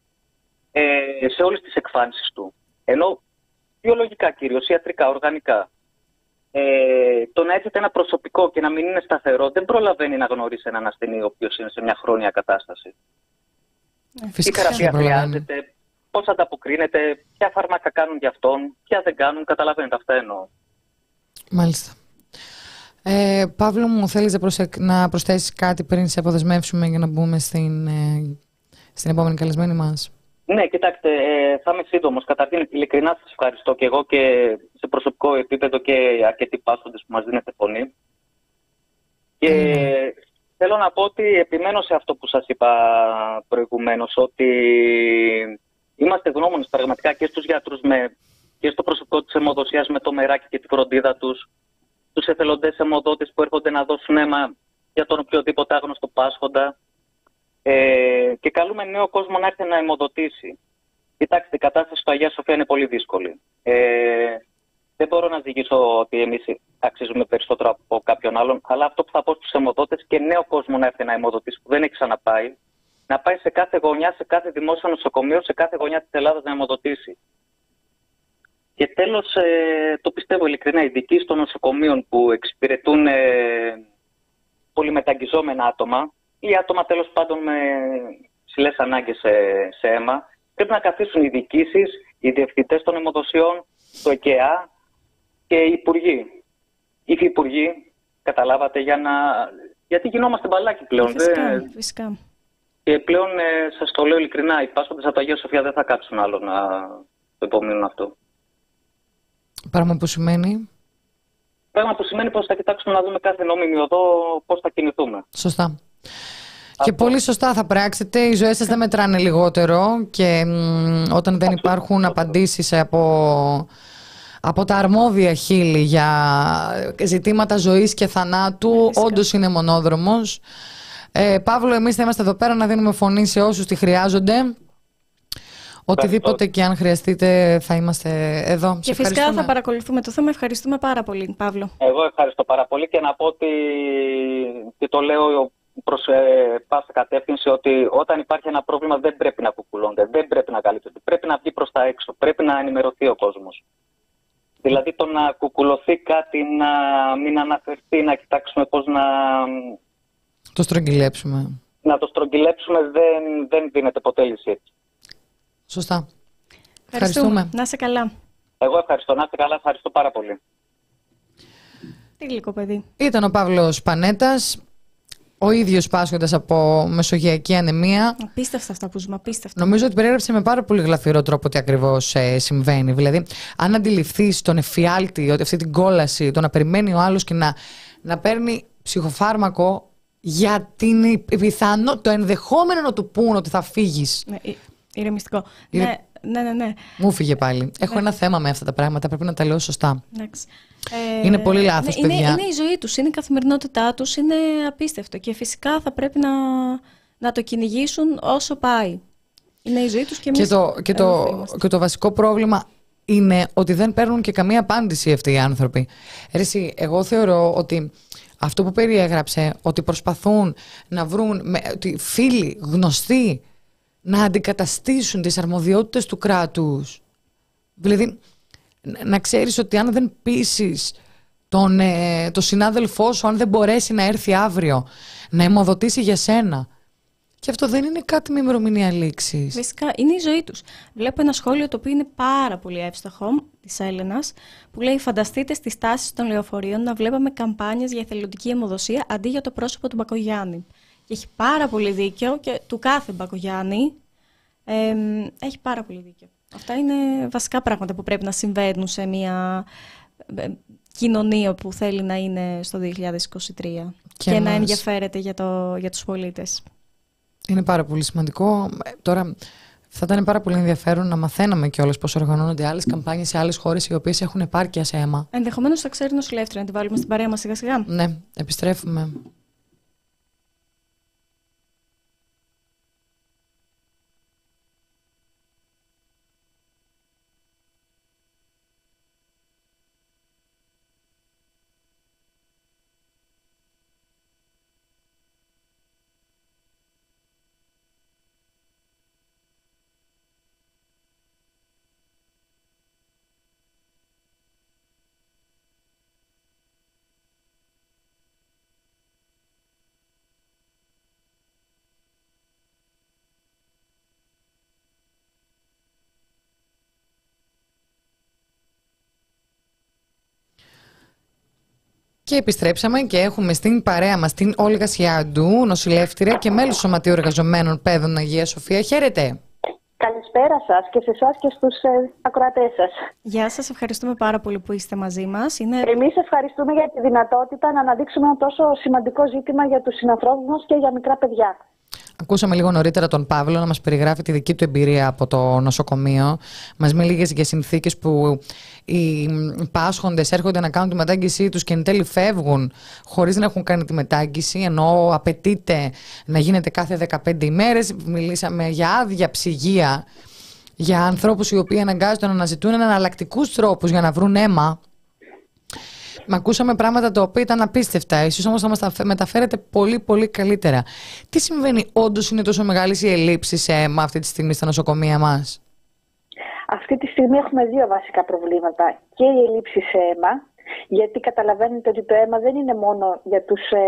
ε, σε όλες τις εκφάνσεις του. Ενώ βιολογικά κυρίως, ιατρικά, οργανικά. Ε, το να έρχεται ένα προσωπικό και να μην είναι σταθερό, δεν προλαβαίνει να γνωρίσει έναν ασθενή ο οποίος είναι σε μια χρόνια κατάσταση. Ε, φυσικά, τι θεραπεία χρειάζεται, πώς ανταποκρίνεται, ποια φάρμακα κάνουν για αυτόν, ποια δεν κάνουν, καταλαβαίνετε, αυτά εννοώ. Μάλιστα. Ε, Παύλο μου, θέλεις να, προσε... να προσθέσεις κάτι πριν σε αποδεσμεύσουμε για να μπούμε στην, ε, στην επόμενη καλεσμένη μας? Ναι, κοιτάξτε, ε, θα είμαι σύντομος. Καταρχήν, ειλικρινά σας ευχαριστώ και εγώ, και σε προσωπικό επίπεδο, και αρκετοί πάσχοντες που μας δίνετε φωνή. Και mm. θέλω να πω ότι επιμένω σε αυτό που σας είπα προηγουμένως, ότι είμαστε γνώμονες πραγματικά και στους γιατρούς με... και στο προσωπικό της αιμοδοσίας με το μεράκι και τη φροντίδα τους. Τους εθελοντές αιμοδότες που έρχονται να δώσουν αίμα για τον οποιοδήποτε άγνωστο πάσχοντα. Ε, και καλούμε νέο κόσμο να έρθει να αιμοδοτήσει. Κοιτάξτε, η κατάσταση του Αγία Σοφία είναι πολύ δύσκολη. Ε, δεν μπορώ να διηγήσω ότι εμείς αξίζουμε περισσότερο από κάποιον άλλον, αλλά αυτό που θα πω στους αιμοδότες και νέο κόσμο να έρθει να αιμοδοτήσει, που δεν έχει ξαναπάει, να πάει σε κάθε γωνιά, σε κάθε δημόσιο νοσοκομείο, σε κάθε γωνιά της Ελλάδας να αιμοδοτήσει. Και τέλος, ε, το πιστεύω ειλικρινά, οι ειδικοί των νοσοκομείων που εξυπηρετούν ε, πολυμεταγγιζόμενα άτομα ή άτομα τέλος πάντων με ψηλές ανάγκες σε, σε αίμα, πρέπει να καθίσουν οι διοικήσεις, οι διευθυντές των αιμοδοσιών, το ΕΚΕΑ και οι υπουργοί. Οι υπουργοί, καταλάβατε, για να... γιατί γινόμαστε μπαλάκι πλέον. Φυσικά, δε... φυσικά. Και πλέον, ε, σας το λέω ειλικρινά, οι πάσχοντες από Αγία Σοφία δεν θα κάτσουν άλλο να το υπομείνουν αυτό. Πράγμα που σημαίνει... Πράγμα που σημαίνει πως θα κοιτάξουμε να δούμε κάθε νόμιμη οδό, πώς θα κινηθούμε. Σωστά. Αυτό. Και πολύ σωστά θα πράξετε. Οι ζωές σας δεν μετράνε λιγότερο, και μ, όταν δεν υπάρχουν απαντήσεις από, από τα αρμόδια χείλη για ζητήματα ζωής και θανάτου, όντως είναι μονόδρομος. Ε, Παύλο, εμείς θα είμαστε εδώ πέρα να δίνουμε φωνή σε όσους τη χρειάζονται. Οτιδήποτε και αν χρειαστείτε θα είμαστε εδώ. Και φυσικά θα παρακολουθούμε το θέμα. Ευχαριστούμε πάρα πολύ, Παύλο. Εγώ ευχαριστώ πάρα πολύ, και να πω ότι, και το λέω προς ε, πάσα κατεύθυνση ότι όταν υπάρχει ένα πρόβλημα δεν πρέπει να κουκουλώνται, δεν πρέπει να καλύπτονται, πρέπει να βγει προς τα έξω, πρέπει να ενημερωθεί ο κόσμος. Δηλαδή το να κουκουλωθεί κάτι, να μην αναφερθεί, να κοιτάξουμε πώς να... Το στρογγυλέψουμε. Να το στρογγυλέψουμε δεν, δεν δίνεται ποτέ λύση έτσι. Σωστά. Ευχαριστούμε. Ευχαριστούμε. Να είσαι καλά. Εγώ ευχαριστώ. Να είστε καλά. Ευχαριστώ πάρα πολύ. Τι γλυκό παιδί. Ήταν ο Παύλος Πανέτας. Ο ίδιος πάσχοντας από μεσογειακή αναιμία. Απίστευτα αυτά που ζούμε, απίστευτα. Νομίζω ότι περιέγραψε με πάρα πολύ γλαφυρό τρόπο τι ακριβώς ε, συμβαίνει. Δηλαδή, αν αντιληφθείς τον εφιάλτη, ότι αυτή την κόλαση, το να περιμένει ο άλλος και να, να παίρνει ψυχοφάρμακο για την πιθανό, το ενδεχόμενο να του πούν ότι θα φύγεις. Ναι, ηρεμιστικό. Ηρε... Ναι. Ναι, ναι, ναι. Μου φύγε πάλι. Έχω ναι. ένα θέμα με αυτά τα πράγματα. Πρέπει να τα λέω σωστά. Ε, είναι πολύ λάθος, ναι, παιδιά. Είναι, είναι η ζωή τους, είναι η καθημερινότητά τους, είναι απίστευτο. Και φυσικά θα πρέπει να, να το κυνηγήσουν όσο πάει. Είναι η ζωή τους και εμείς. Και το, και το, και το βασικό πρόβλημα είναι ότι δεν παίρνουν και καμία απάντηση αυτοί οι άνθρωποι. Εσύ, εγώ θεωρώ ότι αυτό που περιέγραψε, ότι προσπαθούν να βρουν με, ότι φίλοι, γνωστοί, να αντικαταστήσουν τις αρμοδιότητες του κράτους. Δηλαδή, να ξέρεις ότι αν δεν πείσεις τον ε, το συνάδελφό σου, αν δεν μπορέσει να έρθει αύριο, να αιμοδοτήσει για σένα. Και αυτό δεν είναι κάτι με ημερομηνία λήξης. Φυσικά, είναι η ζωή τους. Βλέπω ένα σχόλιο το οποίο είναι πάρα πολύ εύστοχο, της Έλενας, που λέει «Φανταστείτε στις τάσεις των λεωφορείων να βλέπαμε καμπάνιες για εθελοντική αιμοδοσία αντί για το πρόσωπο του Μπακογιάννη». Και έχει πάρα πολύ δίκιο και του κάθε Μπακογιάννη. Ε, έχει πάρα πολύ δίκιο. Αυτά είναι βασικά πράγματα που πρέπει να συμβαίνουν σε μια ε, κοινωνία που θέλει να είναι στο δύο χιλιάδες είκοσι τρία και, και να ενδιαφέρεται για, το, για τους πολίτες. Είναι πάρα πολύ σημαντικό. Ε, τώρα θα ήταν πάρα πολύ ενδιαφέρον να μαθαίναμε κιόλας πώς οργανώνονται άλλες καμπάνιες σε άλλες χώρες οι οποίες έχουν επάρκεια σε αίμα. Ενδεχομένως θα ξέρει νοσηλεύτρια να την βάλουμε στην παρέα μας σιγά σιγά. Ναι, επιστρέφουμε. Και επιστρέψαμε και έχουμε στην παρέα μας την Όλγα Σιάντου, νοσηλεύτρια και μέλος του Σωματείου Εργαζομένων Παιδών Αγία Σοφία. Χαίρετε. Καλησπέρα σας και σε εσάς και στους ε, ακροατές σας. Γεια σας, ευχαριστούμε πάρα πολύ που είστε μαζί μας. Είναι... Εμείς ευχαριστούμε για τη δυνατότητα να αναδείξουμε ένα τόσο σημαντικό ζήτημα για τους συνανθρώπους μας και για μικρά παιδιά. Ακούσαμε λίγο νωρίτερα τον Παύλο να μας περιγράφει τη δική του εμπειρία από το νοσοκομείο. Μας μίλησε για συνθήκες που οι πάσχοντες έρχονται να κάνουν τη μετάγγιση τους και εν τέλει φεύγουν χωρίς να έχουν κάνει τη μετάγγιση, ενώ απαιτείται να γίνεται κάθε δεκαπέντε ημέρες. Μιλήσαμε για άδεια ψυγεία, για ανθρώπους οι οποίοι αναγκάζονται να αναζητούν εναλλακτικούς τρόπους για να βρουν αίμα. Μα ακούσαμε πράγματα τα οποία ήταν απίστευτα. Εσείς όμως θα μας τα μεταφέρετε πολύ πολύ καλύτερα. Τι συμβαίνει όντως, είναι τόσο μεγάλες οι ελλείψεις ε, αυτή τη στιγμή στα νοσοκομεία μας? Αυτή τη στιγμή έχουμε δύο βασικά προβλήματα. Και οι ελλείψεις σε αίμα, γιατί καταλαβαίνετε ότι το αίμα δεν είναι μόνο για τους, ε,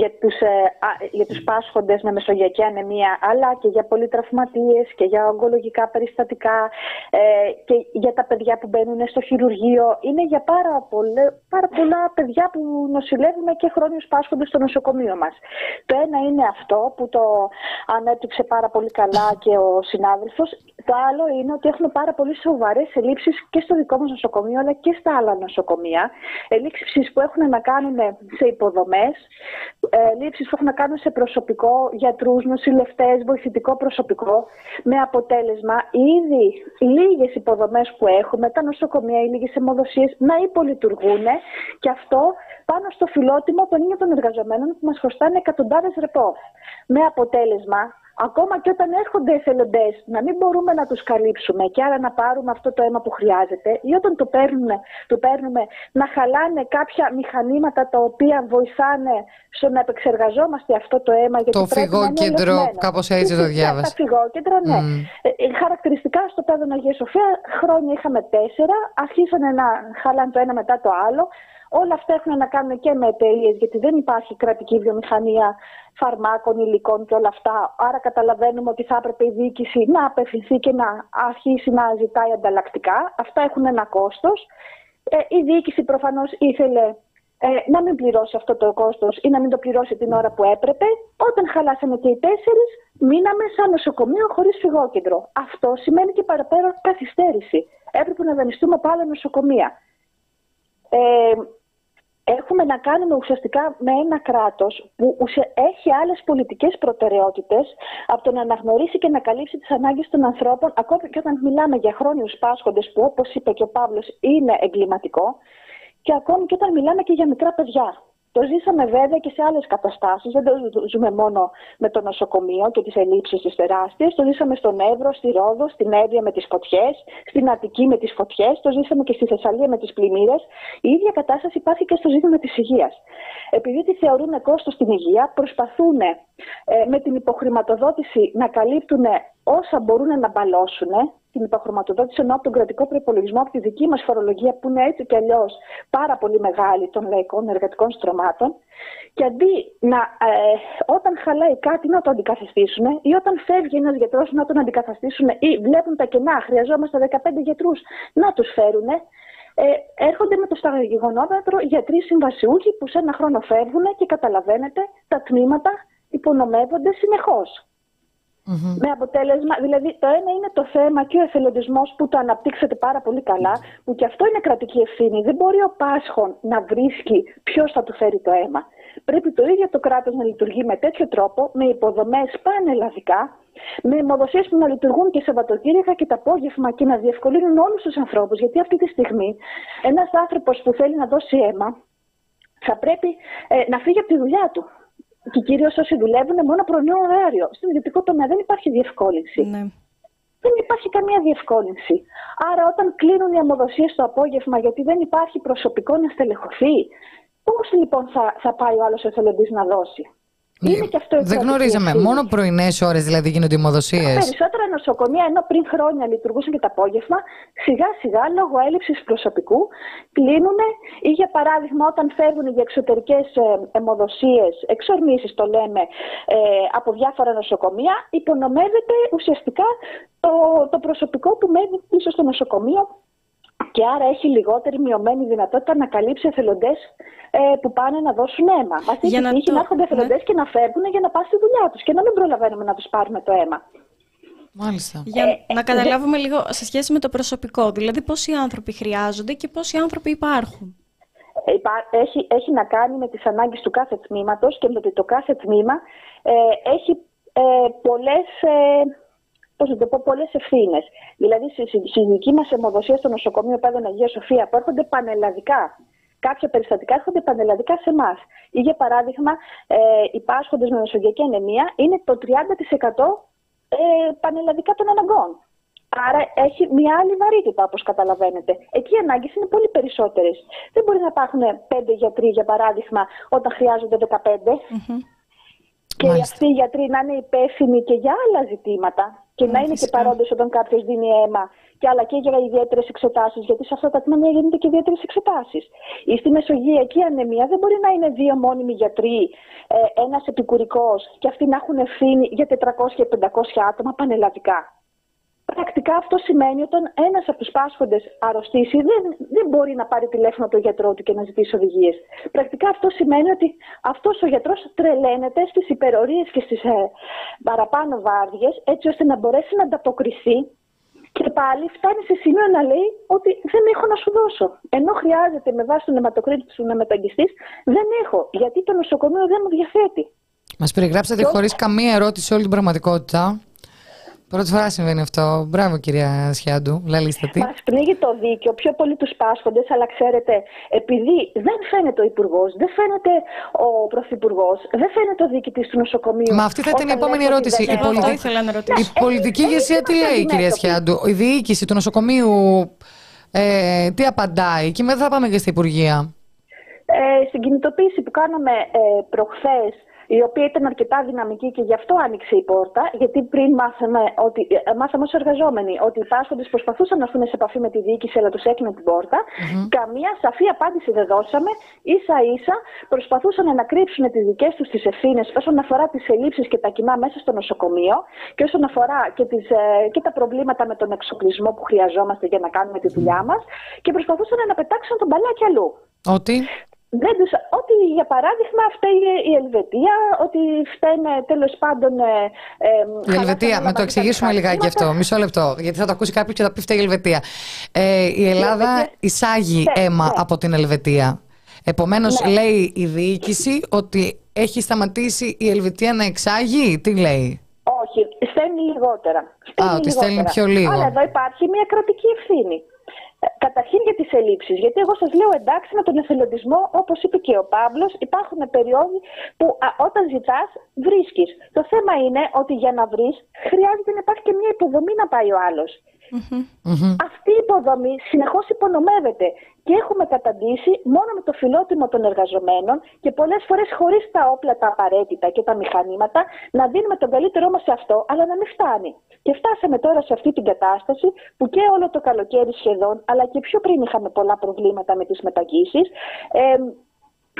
για τους, ε, α, για τους πάσχοντες με μεσογειακή αναιμία, αλλά και για πολυτραυματίες και για ογκολογικά περιστατικά ε, και για τα παιδιά που μπαίνουν στο χειρουργείο. Είναι για πάρα, πολλε, πάρα πολλά παιδιά που νοσηλεύουμε και χρόνιους πάσχοντες στο νοσοκομείο μας. Το ένα είναι αυτό που το ανέπτυξε πάρα πολύ καλά και ο συνάδελφος. Το άλλο είναι ότι έχουμε πάρα πολύ σοβαρές ελλείψεις και στο δικό μας νοσοκομείο, αλλά και στα άλλα νοσοκομεία. Ελλείψεις που έχουν να κάνουν σε υποδομές, ελλείψεις που έχουν να κάνουν σε προσωπικό, γιατρούς, νοσηλευτές, βοηθητικό προσωπικό, με αποτέλεσμα ήδη λίγες υποδομές που έχουμε, τα νοσοκομεία, οι λίγες αιμοδοσίες να υπολειτουργούν, και αυτό πάνω στο φιλότιμο των ίδιων των εργαζομένων που μας χρωστάνε εκατοντάδες ρεπό. Με αποτέλεσμα Ακόμα και όταν έρχονται εθελοντές, να μην μπορούμε να τους καλύψουμε και άρα να πάρουμε αυτό το αίμα που χρειάζεται, ή όταν το παίρνουμε, το παίρνουμε να χαλάνε κάποια μηχανήματα τα οποία βοηθάνε στο να επεξεργαζόμαστε αυτό το αίμα. Γιατί το φυγόκεντρο, κάπως έτσι το διάβασα. Το φυγόκεντρο, ναι. Mm. Ε, χαρακτηριστικά στο Τάδον Αγία Σοφία χρόνια είχαμε τέσσερα, αρχίσανε να χαλάνε το ένα μετά το άλλο. Όλα αυτά έχουν να κάνουν και με εταιρείες, γιατί δεν υπάρχει κρατική βιομηχανία φαρμάκων, υλικών και όλα αυτά. Άρα καταλαβαίνουμε ότι θα έπρεπε η διοίκηση να απευθυνθεί και να αρχίσει να ζητάει ανταλλακτικά. Αυτά έχουν ένα κόστος. Ε, η διοίκηση προφανώς ήθελε ε, να μην πληρώσει αυτό το κόστος ή να μην το πληρώσει την ώρα που έπρεπε. Όταν χαλάσαμε και οι τέσσερις, μείναμε σαν νοσοκομείο χωρίς φυγόκεντρο. Αυτό σημαίνει και παραπέρα καθυστέρηση. Έπρεπε να δανειστούμε πάλι νοσοκομεία. Ε, Έχουμε να κάνουμε ουσιαστικά με ένα κράτος που έχει άλλες πολιτικές προτεραιότητες από το να αναγνωρίσει και να καλύψει τις ανάγκες των ανθρώπων, ακόμα και όταν μιλάμε για χρόνιους πάσχοντες, που όπως είπε και ο Παύλος είναι εγκληματικό, και ακόμη και όταν μιλάμε και για μικρά παιδιά. Το ζήσαμε βέβαια και σε άλλες καταστάσεις, δεν το ζούμε μόνο με το νοσοκομείο και τις ελλείψεις τις τεράστιες. Το ζήσαμε στον Εύρο, στη Ρόδο, στην Εύβοια με τις φωτιές, στην Αττική με τις φωτιές, το ζήσαμε και στη Θεσσαλία με τις πλημμύρες. Η ίδια κατάσταση υπάρχει και στο ζήτημα της υγείας. Επειδή τη θεωρούν κόστος στην υγεία, προσπαθούν ε, με την υποχρηματοδότηση να καλύπτουν όσα μπορούν να μπαλώσουν. Την υποχρηματοδότηση εννοώ από τον κρατικό προϋπολογισμό, από τη δική μας φορολογία, που είναι έτσι και αλλιώς πάρα πολύ μεγάλη των λαϊκών εργατικών στρωμάτων. Και αντί να, ε, όταν χαλάει κάτι να το αντικαθιστήσουν, ή όταν φεύγει ένας γιατρός να τον αντικαθιστήσουν, ή βλέπουν τα κενά, χρειαζόμαστε δεκαπέντε γιατρούς να τους φέρουν, ε, έρχονται με το σταγονόμετρο γιατροί συμβασιούχοι που σε ένα χρόνο φεύγουν και καταλαβαίνετε τα τμήματα υπονομεύονται συνεχώς. Mm-hmm. Με αποτέλεσμα, δηλαδή το ένα είναι το θέμα και ο εθελοντισμός που το αναπτύξατε πάρα πολύ καλά, που και αυτό είναι κρατική ευθύνη. Δεν μπορεί ο πάσχων να βρίσκει ποιος θα του φέρει το αίμα. Πρέπει το ίδιο το κράτος να λειτουργεί με τέτοιο τρόπο, με υποδομές πανελλαδικά, με αιμοδοσίες που να λειτουργούν και Σαββατοκύριακα και το απόγευμα και να διευκολύνουν όλους τους ανθρώπους. Γιατί αυτή τη στιγμή ένας άνθρωπος που θέλει να δώσει αίμα θα πρέπει ε, να φύγει από τη δουλειά του. Και κυρίως όσοι δουλεύουν μόνο πρωινό ωράριο. Στην ιδιωτικό τομέα δεν υπάρχει διευκόλυνση. Ναι. Δεν υπάρχει καμία διευκόλυνση. Άρα, όταν κλείνουν οι αιμοδοσίες το απόγευμα, γιατί δεν υπάρχει προσωπικό να στελεχωθεί, πώς λοιπόν θα, θα πάει ο άλλος εθελοντής να δώσει? Είναι και αυτό δεν γνωρίζαμε. Ευθύνη. Μόνο πρωινές ώρες δηλαδή γίνονται οι αιμοδοσίες. Περισσότερα νοσοκομεία, ενώ πριν χρόνια λειτουργούσαν και το απόγευμα, σιγά σιγά λόγω έλλειψης προσωπικού κλείνουν, ή για παράδειγμα, όταν φεύγουν για εξωτερικές αιμοδοσίες, εξορμήσεις το λέμε, ε, από διάφορα νοσοκομεία, υπονομεύεται ουσιαστικά το, το προσωπικό που μένει πίσω στο νοσοκομείο. Και άρα έχει λιγότερη μειωμένη δυνατότητα να καλύψει εθελοντές ε, που πάνε να δώσουν αίμα. Μας έχει τύχει το... να έρχονται εθελοντές, ναι, και να φεύγουν για να πάνε στη δουλειά τους και να μην προλαβαίνουμε να τους πάρουμε το αίμα. Μάλιστα. Για ε, να ε, καταλάβουμε ε... λίγο σε σχέση με το προσωπικό, δηλαδή πόσοι άνθρωποι χρειάζονται και πόσοι άνθρωποι υπάρχουν. Έχει, έχει να κάνει με τις ανάγκες του κάθε τμήματος και με το, το κάθε τμήμα ε, έχει ε, πολλές... Ε, Πώς να το πω, πολλές ευθύνες. Δηλαδή, στη δική μας αιμοδοσία στο νοσοκομείο Τάδων Αγία Σοφία, που έρχονται πανελλαδικά, κάποια περιστατικά έρχονται πανελλαδικά σε εμάς. Ή για παράδειγμα, ε, οι πάσχοντες με μεσογειακή αναιμία είναι το τριάντα τοις εκατό ε, πανελλαδικά των αναγκών. Άρα έχει μια άλλη βαρύτητα, όπως καταλαβαίνετε. Εκεί οι ανάγκες είναι πολύ περισσότερες. Δεν μπορεί να υπάρχουν πέντε γιατροί, για παράδειγμα, όταν χρειάζονται δεκαπέντε. Mm-hmm. Και μάλιστα, αυτοί οι γιατροί να είναι υπεύθυνοι και για άλλα ζητήματα. Και να είναι και παρόντες όταν κάποιος δίνει αίμα, και αλλά και για ιδιαίτερες εξετάσεις, γιατί σε αυτά τα τμήματα γίνονται και ιδιαίτερες εξετάσεις. Ή στη μεσογειακή αναιμία δεν μπορεί να είναι δύο μόνιμοι γιατροί, ένας επικουρικός, και αυτοί να έχουν ευθύνη για τετρακόσια με πεντακόσια άτομα πανελλαδικά. Πρακτικά αυτό σημαίνει ότι όταν ένας από τους πάσχοντες αρρωστήσει, δεν, δεν μπορεί να πάρει τηλέφωνο τον γιατρό του και να ζητήσει οδηγίες. Πρακτικά αυτό σημαίνει ότι αυτός ο γιατρός τρελαίνεται στις υπερορίες και στις ε, παραπάνω βάρδιες, έτσι ώστε να μπορέσει να ανταποκριθεί, και πάλι φτάνει σε σημείο να λέει ότι δεν έχω να σου δώσω. Ενώ χρειάζεται με βάση τον αιματοκρίτη σου να μεταγγιστείς, δεν έχω, γιατί το νοσοκομείο δεν μου διαθέτει. Μας περιγράψατε χωρίς καμία ερώτηση όλη την πραγματικότητα. Πρώτη φορά συμβαίνει αυτό. Μπράβο, κυρία Σιάντου. Λαλίστατη. Μας πνίγει το δίκαιο, πιο πολύ τους πάσχοντες, αλλά ξέρετε, επειδή δεν φαίνεται ο υπουργός, δεν φαίνεται ο πρωθυπουργός, δεν φαίνεται ο διοικητής του νοσοκομείου. Μα αυτή θα ήταν η επόμενη ερώτηση. Η, πολιτι... η πολιτική ηγεσία τι λέει, κυρία Σιάντου, η διοίκηση του νοσοκομείου ε, τι απαντάει, και μετά θα πάμε και στα υπουργεία. Ε, στην κινητοποίηση που κάναμε ε, προχθές, η οποία ήταν αρκετά δυναμική και γι' αυτό άνοιξε η πόρτα, γιατί πριν μάθαμε, ότι, μάθαμε ως εργαζόμενοι ότι οι πάσχοντες προσπαθούσαν να έρθουν σε επαφή με τη διοίκηση, αλλά τους έκλεινε την πόρτα. Mm-hmm. Καμία σαφή απάντηση δεν δώσαμε. Ίσα ίσα προσπαθούσαν να κρύψουν τις δικές τους τις ευθύνες όσον αφορά τις ελλείψεις και τα κοινά μέσα στο νοσοκομείο και όσον αφορά και, τις, και τα προβλήματα με τον εξοπλισμό που χρειαζόμαστε για να κάνουμε τη δουλειά μας, και προσπαθούσαν να πετάξουν τον παλάκι αλλού. Ότι... Δεν τους, ότι για παράδειγμα φταίει η Ελβετία, ότι φταίνε τέλος πάντων... Ε, η Ελβετία, να το εξηγήσουμε λιγάκι αυτό, μισό λεπτό, γιατί θα το ακούσει κάποιος και θα πει φταίει η Ελβετία. Ε, η Ελλάδα η εισάγει ναι, αίμα ναι. από την Ελβετία. Επομένως ναι. λέει η διοίκηση ότι έχει σταματήσει η Ελβετία να εξάγει, τι λέει? Όχι, στέλνει λιγότερα. Στέλνει Α, ότι στέλνει πιο λίγο. Αλλά εδώ υπάρχει μια κρατική ευθύνη. Καταρχήν για τις ελλείψεις, γιατί εγώ σας λέω εντάξει με τον εθελοντισμό, όπως είπε και ο Παύλος, υπάρχουν περιόδοι που α, όταν ζητάς βρίσκεις. Το θέμα είναι ότι για να βρεις χρειάζεται να υπάρχει και μια υποδομή να πάει ο άλλος. Mm-hmm. Mm-hmm. Αυτή η υποδομή συνεχώς υπονομεύεται και έχουμε καταντήσει μόνο με το φιλότιμο των εργαζομένων και πολλές φορές χωρίς τα όπλα τα απαραίτητα και τα μηχανήματα να δίνουμε τον καλύτερό μας σε αυτό, αλλά να μην φτάνει. Και φτάσαμε τώρα σε αυτή την κατάσταση που και όλο το καλοκαίρι σχεδόν, αλλά και πιο πριν είχαμε πολλά προβλήματα με τις μεταγγίσεις, ε,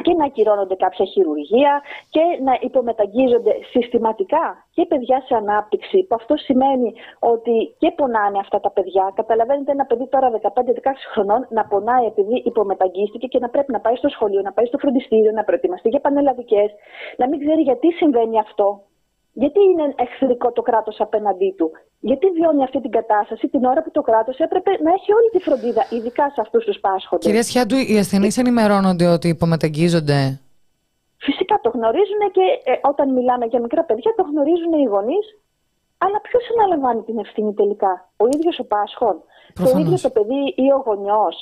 και να ακυρώνονται κάποια χειρουργεία και να υπομεταγγίζονται συστηματικά και παιδιά σε ανάπτυξη, που αυτό σημαίνει ότι και πονάνε αυτά τα παιδιά. Καταλαβαίνετε, ένα παιδί τώρα δεκαπέντε δεκαέξι χρονών να πονάει επειδή υπομεταγγίστηκε και να πρέπει να πάει στο σχολείο, να πάει στο φροντιστήριο, να προετοιμαστεί για πανελλαδικές, να μην ξέρει γιατί συμβαίνει αυτό. Γιατί είναι εχθρικό το κράτος απέναντί του? Γιατί βιώνει αυτή την κατάσταση την ώρα που το κράτος έπρεπε να έχει όλη τη φροντίδα, ειδικά σε αυτούς τους πάσχοντες? Κυρία Σιάντου, οι ασθενείς ενημερώνονται ότι υπομεταγγίζονται? Φυσικά το γνωρίζουν και ε, όταν μιλάμε για μικρά παιδιά το γνωρίζουν οι γονείς. Αλλά ποιος αναλαμβάνει την ευθύνη τελικά? Ο ίδιος ο πάσχον? Προφανώς. Το ίδιο το παιδί ή ο γονιός?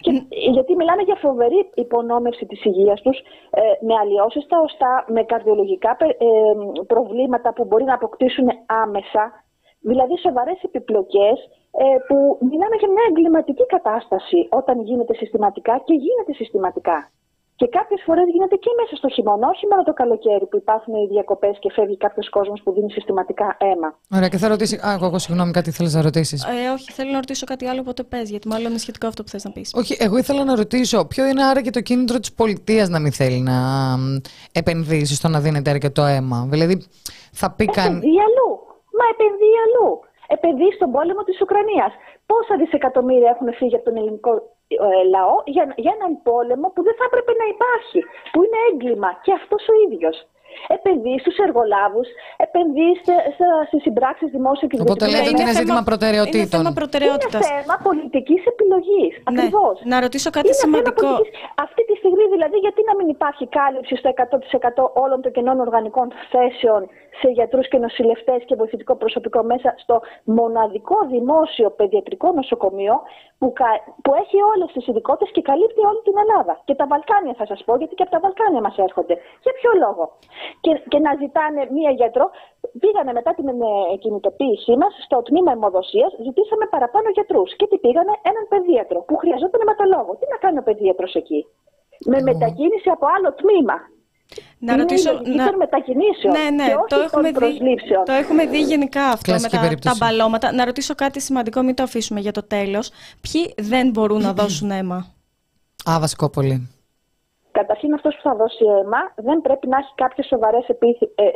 Και, γιατί μιλάμε για φοβερή υπονόμευση της υγείας τους, ε, με αλλοιώσεις στα οστά, με καρδιολογικά ε, προβλήματα που μπορεί να αποκτήσουν άμεσα. Δηλαδή σοβαρές επιπλοκές ε, που μιλάμε για μια εγκληματική κατάσταση όταν γίνεται συστηματικά, και γίνεται συστηματικά. Και κάποιες φορές γίνεται και μέσα στο χειμώνα, όχι μόνο το καλοκαίρι που υπάρχουν οι διακοπές και φεύγει κάποιος κόσμος που δίνει συστηματικά αίμα. Ωραία, και θα ρωτήσει. Α, εγώ, εγώ συγγνώμη, κάτι θέλεις να ρωτήσεις? Ε, όχι, θέλω να ρωτήσω κάτι άλλο, οπότε πες, γιατί μάλλον είναι σχετικό αυτό που θες να πεις. Όχι, εγώ ήθελα να ρωτήσω, ποιο είναι άρα και το κίνητρο της πολιτείας να μην θέλει να επενδύσει στο να δίνεται αρκετό αίμα? Δηλαδή, θα πει καν... Επενδύει αλλού. Μα επενδύει αλλού. Επενδύει στον πόλεμο της Ουκρανίας. Πόσα δισεκατομμύρια έχουν φύγει από τον ελληνικό λαό για, για έναν πόλεμο που δεν θα έπρεπε να υπάρχει, που είναι έγκλημα και αυτός ο ίδιος. Επενδύει στους εργολάβους, επενδύει στις συμπράξεις δημόσιου και ιδιωτικού. Οπότε λέτε ότι είναι ζήτημα προτεραιοτήτων. Είναι θέμα προτεραιότητας. Είναι θέμα πολιτικής επιλογής. Ναι. Ακριβώς. Να ρωτήσω κάτι είναι σημαντικό. Αυτή τη στιγμή, δηλαδή, γιατί να μην υπάρχει κάλυψη στο εκατό τοις εκατό όλων των κενών οργανικών θέσεων σε γιατρούς και νοσηλευτές και βοηθητικό προσωπικό μέσα στο μοναδικό δημόσιο παιδιατρικό νοσοκομείο που, κα... που έχει όλες τις ειδικότητες και καλύπτει όλη την Ελλάδα. Και τα Βαλκάνια, θα σας πω, γιατί και από τα Βαλκάνια μας έρχονται. Για ποιο λόγο? Και, και να ζητάνε μία γιατρό. Πήγανε μετά την κινητοποίησή μας στο τμήμα αιμοδοσίας, ζητήσαμε παραπάνω γιατρούς. Και τι πήγανε? Έναν παιδίατρο που χρειαζόταν αιματολόγο. Τι να κάνει ο παιδίατρος εκεί? Με μετακίνηση από άλλο τμήμα. Να ρωτήσω. Ή να... των μετακινήσεων. Ναι, ναι, και όχι το, έχουμε των δει, το έχουμε δει γενικά αυτό με τα, τα μπαλώματα. Να ρωτήσω κάτι σημαντικό, μην το αφήσουμε για το τέλος. Ποιοι δεν μπορούν να δώσουν αίμα? Α, βασικό πολύ. Καταρχήν, αυτός που θα δώσει αίμα δεν πρέπει να έχει κάποιες σοβαρές επίθε... ε, ε, ε,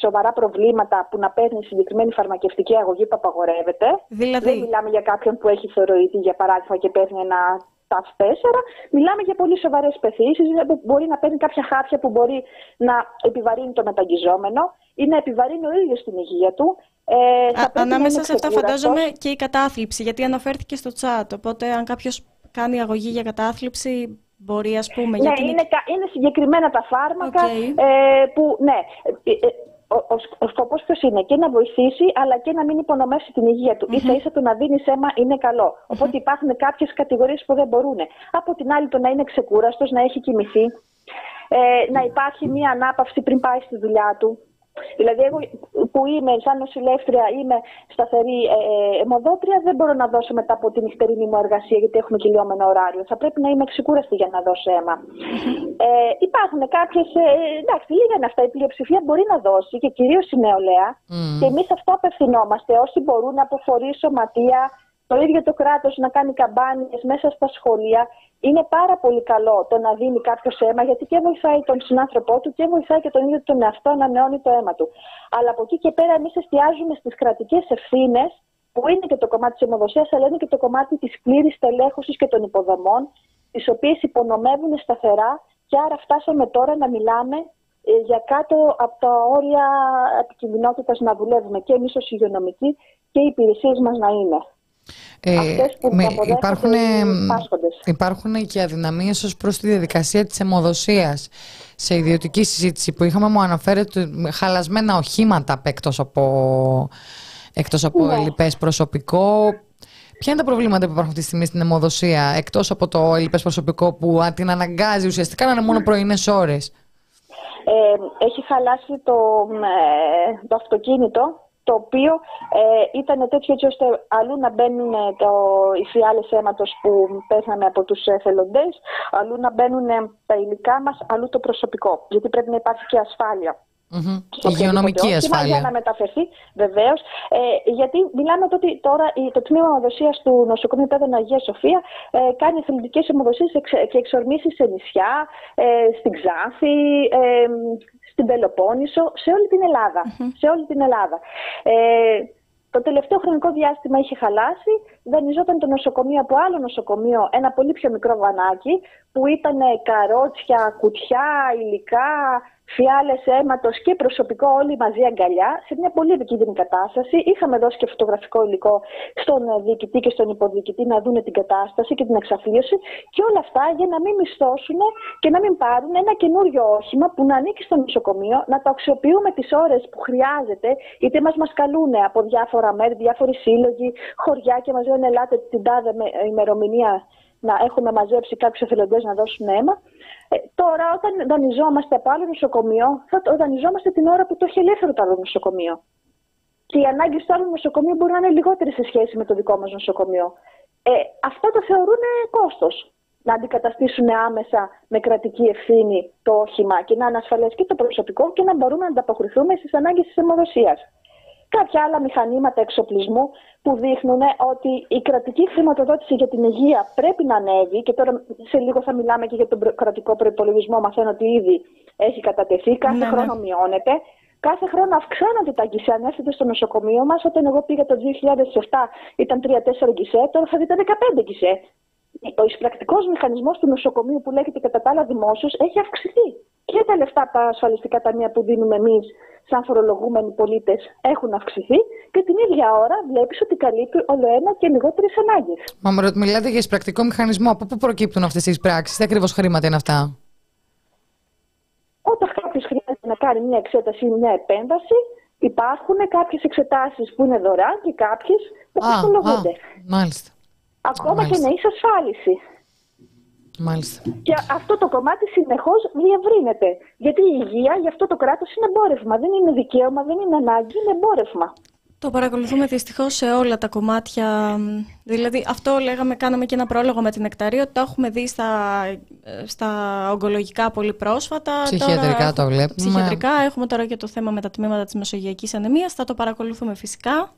σοβαρά προβλήματα που να παίρνει συγκεκριμένη φαρμακευτική αγωγή που απαγορεύεται. Δηλαδή... Δεν μιλάμε για κάποιον που έχει θωρροειδή, για παράδειγμα, και παίρνει ένα. Τα τέσσερα, μιλάμε για πολύ σοβαρές πεθήσεις, που μπορεί να παίρνει κάποια χάπια που μπορεί να επιβαρύνει το μεταγγιζόμενο ή να επιβαρύνει ο ίδιος την υγεία του. Ε, Α, ανάμεσα σε αυτά φαντάζομαι και η κατάθλιψη, γιατί αναφέρθηκε στο τσάτ, οπότε αν κάποιος κάνει αγωγή για κατάθλιψη... Μπορεί, ας πούμε, ναι, γιατί είναι... Είναι, είναι συγκεκριμένα τα φάρμακα okay. ε, που, ναι, ε, ε, Ο, ο, ο σκοπός ποιος είναι? Και να βοηθήσει, αλλά και να μην υπονομεύσει την υγεία του. Mm-hmm. Ίσα ίσα το να δίνεις αίμα είναι καλό. Οπότε mm-hmm. υπάρχουν κάποιες κατηγορίες που δεν μπορούν. Από την άλλη, το να είναι ξεκούραστος, να έχει κοιμηθεί, ε, να υπάρχει μία ανάπαυση πριν πάει στη δουλειά του. Δηλαδή, εγώ που είμαι σαν νοσηλεύτρια, είμαι σταθερή αιμοδότρια, ε, δεν μπορώ να δώσω μετά από την νυχτερινή μου εργασία, γιατί έχουμε κυλιόμενο ωράριο. Θα πρέπει να είμαι ξεκούραστη για να δώσω αίμα. Ε, υπάρχουν κάποιες. Ε, εντάξει, λίγα είναι αυτά. Η πλειοψηφία μπορεί να δώσει και κυρίως η νεολαία. Mm. Και εμείς αυτό απευθυνόμαστε. Όσοι μπορούν από φορείς, σωματεία, το ίδιο το κράτος να κάνει καμπάνιες μέσα στα σχολεία. Είναι πάρα πολύ καλό το να δίνει κάποιο αίμα, γιατί και βοηθάει τον συνάνθρωπό του και βοηθάει και τον ίδιο τον εαυτό να ανανεώνει το αίμα του. Αλλά από εκεί και πέρα, εμείς εστιάζουμε στις κρατικές ευθύνες, που είναι και το κομμάτι της αιμοδοσίας, αλλά είναι και το κομμάτι της πλήρης τελέχωσης και των υποδομών, τις οποίες υπονομεύουν σταθερά. Και άρα, φτάσαμε τώρα να μιλάμε για κάτω από τα όρια επικινδυνότητας να δουλεύουμε και εμείς ως υγειονομικοί και οι υπηρεσίες μας να είναι. Ε, με, υπάρχουν, υπάρχουν και αδυναμίες ως προς τη διαδικασία της αιμοδοσίας. Σε ιδιωτική συζήτηση που είχαμε μου αναφέρεται χαλασμένα οχήματα εκτός από, εκτός από ναι. ελλειπές προσωπικό. Ποια είναι τα προβλήματα που υπάρχουν αυτή τη στιγμή στην αιμοδοσία, εκτός από το ελλειπές προσωπικό που την αναγκάζει ουσιαστικά να είναι μόνο πρωινές ώρες? Ε, έχει χαλάσει το, ε, το αυτοκίνητο, το οποίο ε, ήταν τέτοιο έτσι ώστε αλλού να μπαίνουν το, οι φιάλες αίματος που πέθανε από τους εθελοντές, αλλού να μπαίνουν τα υλικά μας, αλλού το προσωπικό. Γιατί πρέπει να υπάρχει και ασφάλεια. Mm-hmm. Υγειονομική ασφάλεια. Για να μεταφερθεί, βεβαίως. Ε, γιατί μιλάμε ότι τώρα το τμήμα αιμοδοσίας του νοσοκομείου ΤΑΙΠΕΔ Αγία Σοφία ε, κάνει εθελοντικές αιμοδοσίες και εξορμήσεις σε νησιά, ε, στην Ξάνθη, ε, στην Πελοπόννησο, σε όλη την Ελλάδα. Mm-hmm. Σε όλη την Ελλάδα. Ε, το τελευταίο χρονικό διάστημα είχε χαλάσει, δανειζόταν το νοσοκομείο από άλλο νοσοκομείο ένα πολύ πιο μικρό βανάκι, που ήταν καρότσια, κουτιά, υλικά, φιάλες αίματος και προσωπικό όλοι μαζί αγκαλιά, σε μια πολύ επικίνδυνη κατάσταση. Είχαμε δώσει και φωτογραφικό υλικό στον διοικητή και στον υποδιοικητή να δουν την κατάσταση και την εξαφλίωση. Και όλα αυτά για να μην μισθώσουν και να μην πάρουν ένα καινούριο όχημα που να ανήκει στο νοσοκομείο, να το αξιοποιούμε τις ώρες που χρειάζεται, είτε μας μας καλούν από διάφορα μέρη, διάφοροι σύλλογοι, χωριά και μας λένε ελάτε την τάδε ημερομηνία να έχουμε μαζέψει κάποιους εθελοντές να δώσουν αίμα. Ε, τώρα, όταν δανειζόμαστε από άλλο νοσοκομείο, θα το δανειζόμαστε την ώρα που το έχει ελεύθερο το άλλο νοσοκομείο. Και οι ανάγκες του άλλου νοσοκομείου μπορούν να είναι λιγότερες σε σχέση με το δικό μας νοσοκομείο. Ε, αυτό το θεωρούν κόστος. Να αντικαταστήσουν άμεσα με κρατική ευθύνη το όχημα και να είναι ασφαλές και το προσωπικό και να μπορούμε να ανταποκριθούμε στις ανάγκες της αιμοδοσίας. Κάποια άλλα μηχανήματα εξοπλισμού που δείχνουν ότι η κρατική χρηματοδότηση για την υγεία πρέπει να ανέβει, και τώρα σε λίγο θα μιλάμε και για τον κρατικό προϋπολογισμό, μαθαίνω ότι ήδη έχει κατατεθεί, κάθε ναι, χρόνο ναι. μειώνεται. Κάθε χρόνο αυξάνονται τα γκισέ ανέφθητες στο νοσοκομείο μας. Όταν εγώ πήγα το δύο χιλιάδες επτά ήταν τρία τέσσερα γκισέ, τώρα θα δείτε δεκαπέντε γκισέ. Ο εισπρακτικός μηχανισμός του νοσοκομείου που λέγεται κατά τα άλλα δημόσιος έχει αυξηθεί. Και τα λεφτά από τα ασφαλιστικά ταμεία που δίνουμε εμείς, σαν φορολογούμενοι πολίτες, έχουν αυξηθεί και την ίδια ώρα βλέπεις ότι καλύπτει όλο ένα και λιγότερες ανάγκες. Μα μιλάτε για εισπρακτικό μηχανισμό. Από πού προκύπτουν αυτές τις πράξεις, τι ακριβώς χρήματα είναι αυτά? Όταν κάποιος χρειάζεται να κάνει μια εξέταση ή μια επέμβαση, υπάρχουν κάποιες εξετάσεις που είναι δωρεάν και κάποιες που φορολογούνται. Μάλιστα. Ακόμα μάλιστα. και να είσαι ασφάλιση. Μάλιστα. Και αυτό το κομμάτι συνεχώς διευρύνεται. Γιατί η υγεία για αυτό το κράτος είναι εμπόρευμα. Δεν είναι δικαίωμα, δεν είναι ανάγκη, είναι εμπόρευμα. Το παρακολουθούμε δυστυχώς σε όλα τα κομμάτια. Δηλαδή, αυτό λέγαμε, κάναμε και ένα πρόλογο με την Νεκταρία, ότι το έχουμε δει στα, στα ογκολογικά πολύ πρόσφατα. Ψυχιατρικά τώρα, το βλέπουμε. Ψυχιατρικά. Έχουμε τώρα και το θέμα με τα τμήματα της Μεσογειακής Αναιμίας. Θα το παρακολουθούμε φυσικά.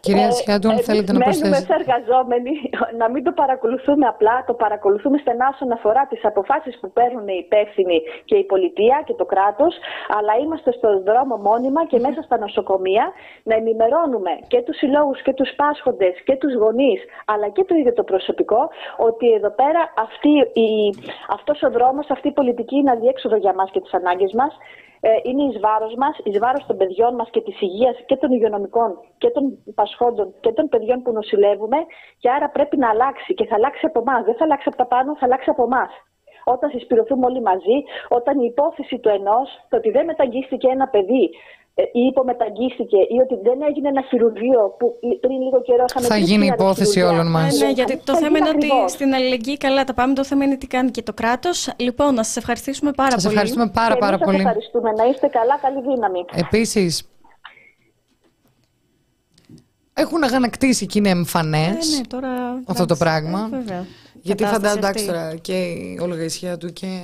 Κυρία Σιάντου, αν ε, θέλετε να προσθέσετε. Εμείς μένουμε εργαζόμενοι να μην το παρακολουθούμε απλά, το παρακολουθούμε στενά όσον αφορά τις αποφάσεις που παίρνουν οι υπεύθυνοι και η πολιτεία και το κράτος, αλλά είμαστε στον δρόμο μόνιμα και μέσα στα νοσοκομεία να ενημερώνουμε και τους συλλόγους και τους πάσχοντες και τους γονείς, αλλά και το ίδιο το προσωπικό, ότι εδώ πέρα αυτή, η, αυτός ο δρόμος, αυτή η πολιτική είναι αδιέξοδο για μας και τις ανάγκες μας. Είναι εις βάρος μας, εις βάρος των παιδιών μας και της υγείας και των υγειονομικών και των πασχόντων και των παιδιών που νοσηλεύουμε, και άρα πρέπει να αλλάξει, και θα αλλάξει από εμάς. Δεν θα αλλάξει από τα πάνω, θα αλλάξει από εμάς. όταν συσπηρωθούμε όλοι μαζί, όταν η υπόθεση του ενός, το ότι δεν μεταγγίστηκε ένα παιδί ή υπομεταγγίστηκε ή ότι δεν έγινε ένα χειρουργείο που πριν λίγο καιρό είχαμε... Θα γίνει υπόθεση όλων μας. Ναι, ναι, γιατί το θέμα είναι ότι στην αλληλεγγύη καλά τα πάμε, το θέμα είναι τι κάνει και το κράτος. Λοιπόν, να σας ευχαριστήσουμε πάρα σας πολύ. Σας ευχαριστούμε πάρα, πάρα πολύ. Σας ευχαριστούμε. Να είστε καλά, καλή δύναμη. Επίσης, έχουν αγανακτήσει και είναι εμφανές ε, ναι, τώρα... αυτό το πράγμα. Ε, βέβαια. Γιατί φαντάζομαι και η Όλγα Σιάντου και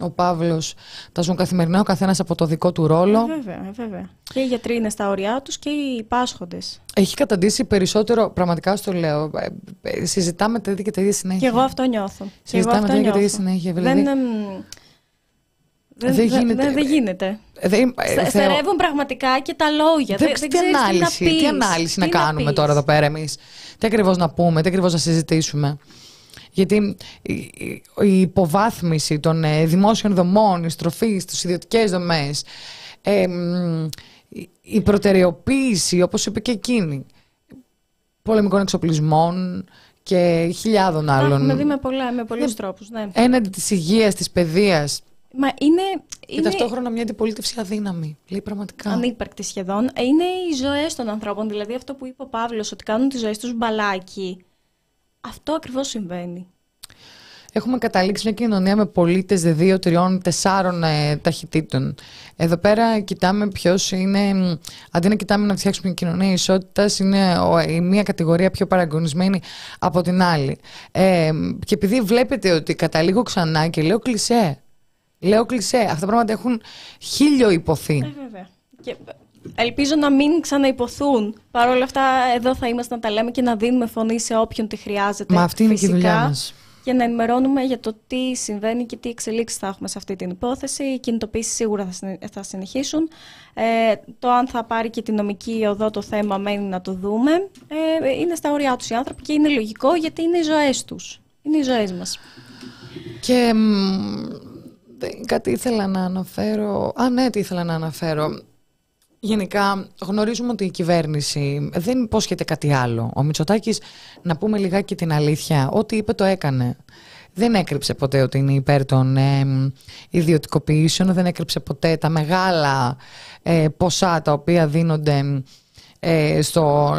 ο Παύλος τα ζουν καθημερινά, ο καθένας από το δικό του ρόλο. Ε, βέβαια, βέβαια. Και οι γιατροί είναι στα ωριά τους και οι πάσχοντες. Έχει καταντήσει περισσότερο, πραγματικά στο λέω. Συζητάμε τα ίδια και τα ίδια συνέχεια. Και εγώ αυτό νιώθω. Συζητάμε τα ίδια και τα ίδια συνέχεια. Δηλαδή... Δεν, Δεν, δεν γίνεται. Δε, δε γίνεται. Δε, Στε, στερεύουν πραγματικά και τα λόγια. Δεν, δεν, δεν ξέρεις ανάλυση, τι να πεις. Τι ανάλυση τι να, να κάνουμε πεις. Τώρα εδώ πέρα εμείς. Τι ακριβώς να πούμε, τι ακριβώς να συζητήσουμε. Γιατί η υποβάθμιση των ε, δημόσιων δομών, η στροφή στις ιδιωτικές δομές, ε, η προτεραιοποίηση, όπως είπε και εκείνη, πολεμικών εξοπλισμών και χιλιάδων άλλων. Να έχουμε δει με, πολλά, με πολλούς τρόπους. Ναι. Έναντι της υγείας, της παιδείας. Μα είναι, και είναι... ταυτόχρονα μια αντιπολίτευση αδύναμη. Λέει πραγματικά. Ανύπαρκτη σχεδόν. Είναι οι ζωές των ανθρώπων. Δηλαδή αυτό που είπε ο Παύλος, ότι κάνουν τις ζωές τους μπαλάκι. Αυτό ακριβώς συμβαίνει. Έχουμε καταλήξει μια κοινωνία με πολίτες δύο, τριών, τεσσάρων ε, ταχυτήτων. Εδώ πέρα κοιτάμε ποιος είναι. Αντί να κοιτάμε να φτιάξουμε μια κοινωνία ισότητας, είναι ο, η μία κατηγορία πιο παραγωνισμένη από την άλλη. Ε, και επειδή βλέπετε ότι καταλήγω ξανά και λέω κλισέ. Λέω κλισέ. Αυτά τα πράγματα έχουν χίλιο υποθεί. Ε, βέβαια. Και ελπίζω να μην ξαναϋποθούν. Παρ' όλα αυτά, εδώ θα είμαστε να τα λέμε και να δίνουμε φωνή σε όποιον τη χρειάζεται. Μα αυτή είναι φυσικά, και η δουλειά μας. Για να ενημερώνουμε για το τι συμβαίνει και τι εξελίξεις θα έχουμε σε αυτή την υπόθεση. Οι κινητοποίησεις σίγουρα θα συνεχίσουν. Ε, το αν θα πάρει και τη νομική οδό το θέμα μένει να το δούμε. Ε, είναι στα όρια τους οι άνθρωποι και είναι λογικό γιατί είναι οι ζωές τους. Είναι οι ζωές μας. Και. Κάτι ήθελα να αναφέρω. Α, ναι, τι ήθελα να αναφέρω. Γενικά, γνωρίζουμε ότι η κυβέρνηση δεν υπόσχεται κάτι άλλο. Ο Μητσοτάκης, να πούμε λιγάκι την αλήθεια, ό,τι είπε το έκανε. Δεν έκρυψε ποτέ ότι είναι υπέρ των ε, ιδιωτικοποιήσεων, δεν έκρυψε ποτέ τα μεγάλα ε, ποσά τα οποία δίνονται ε, στο,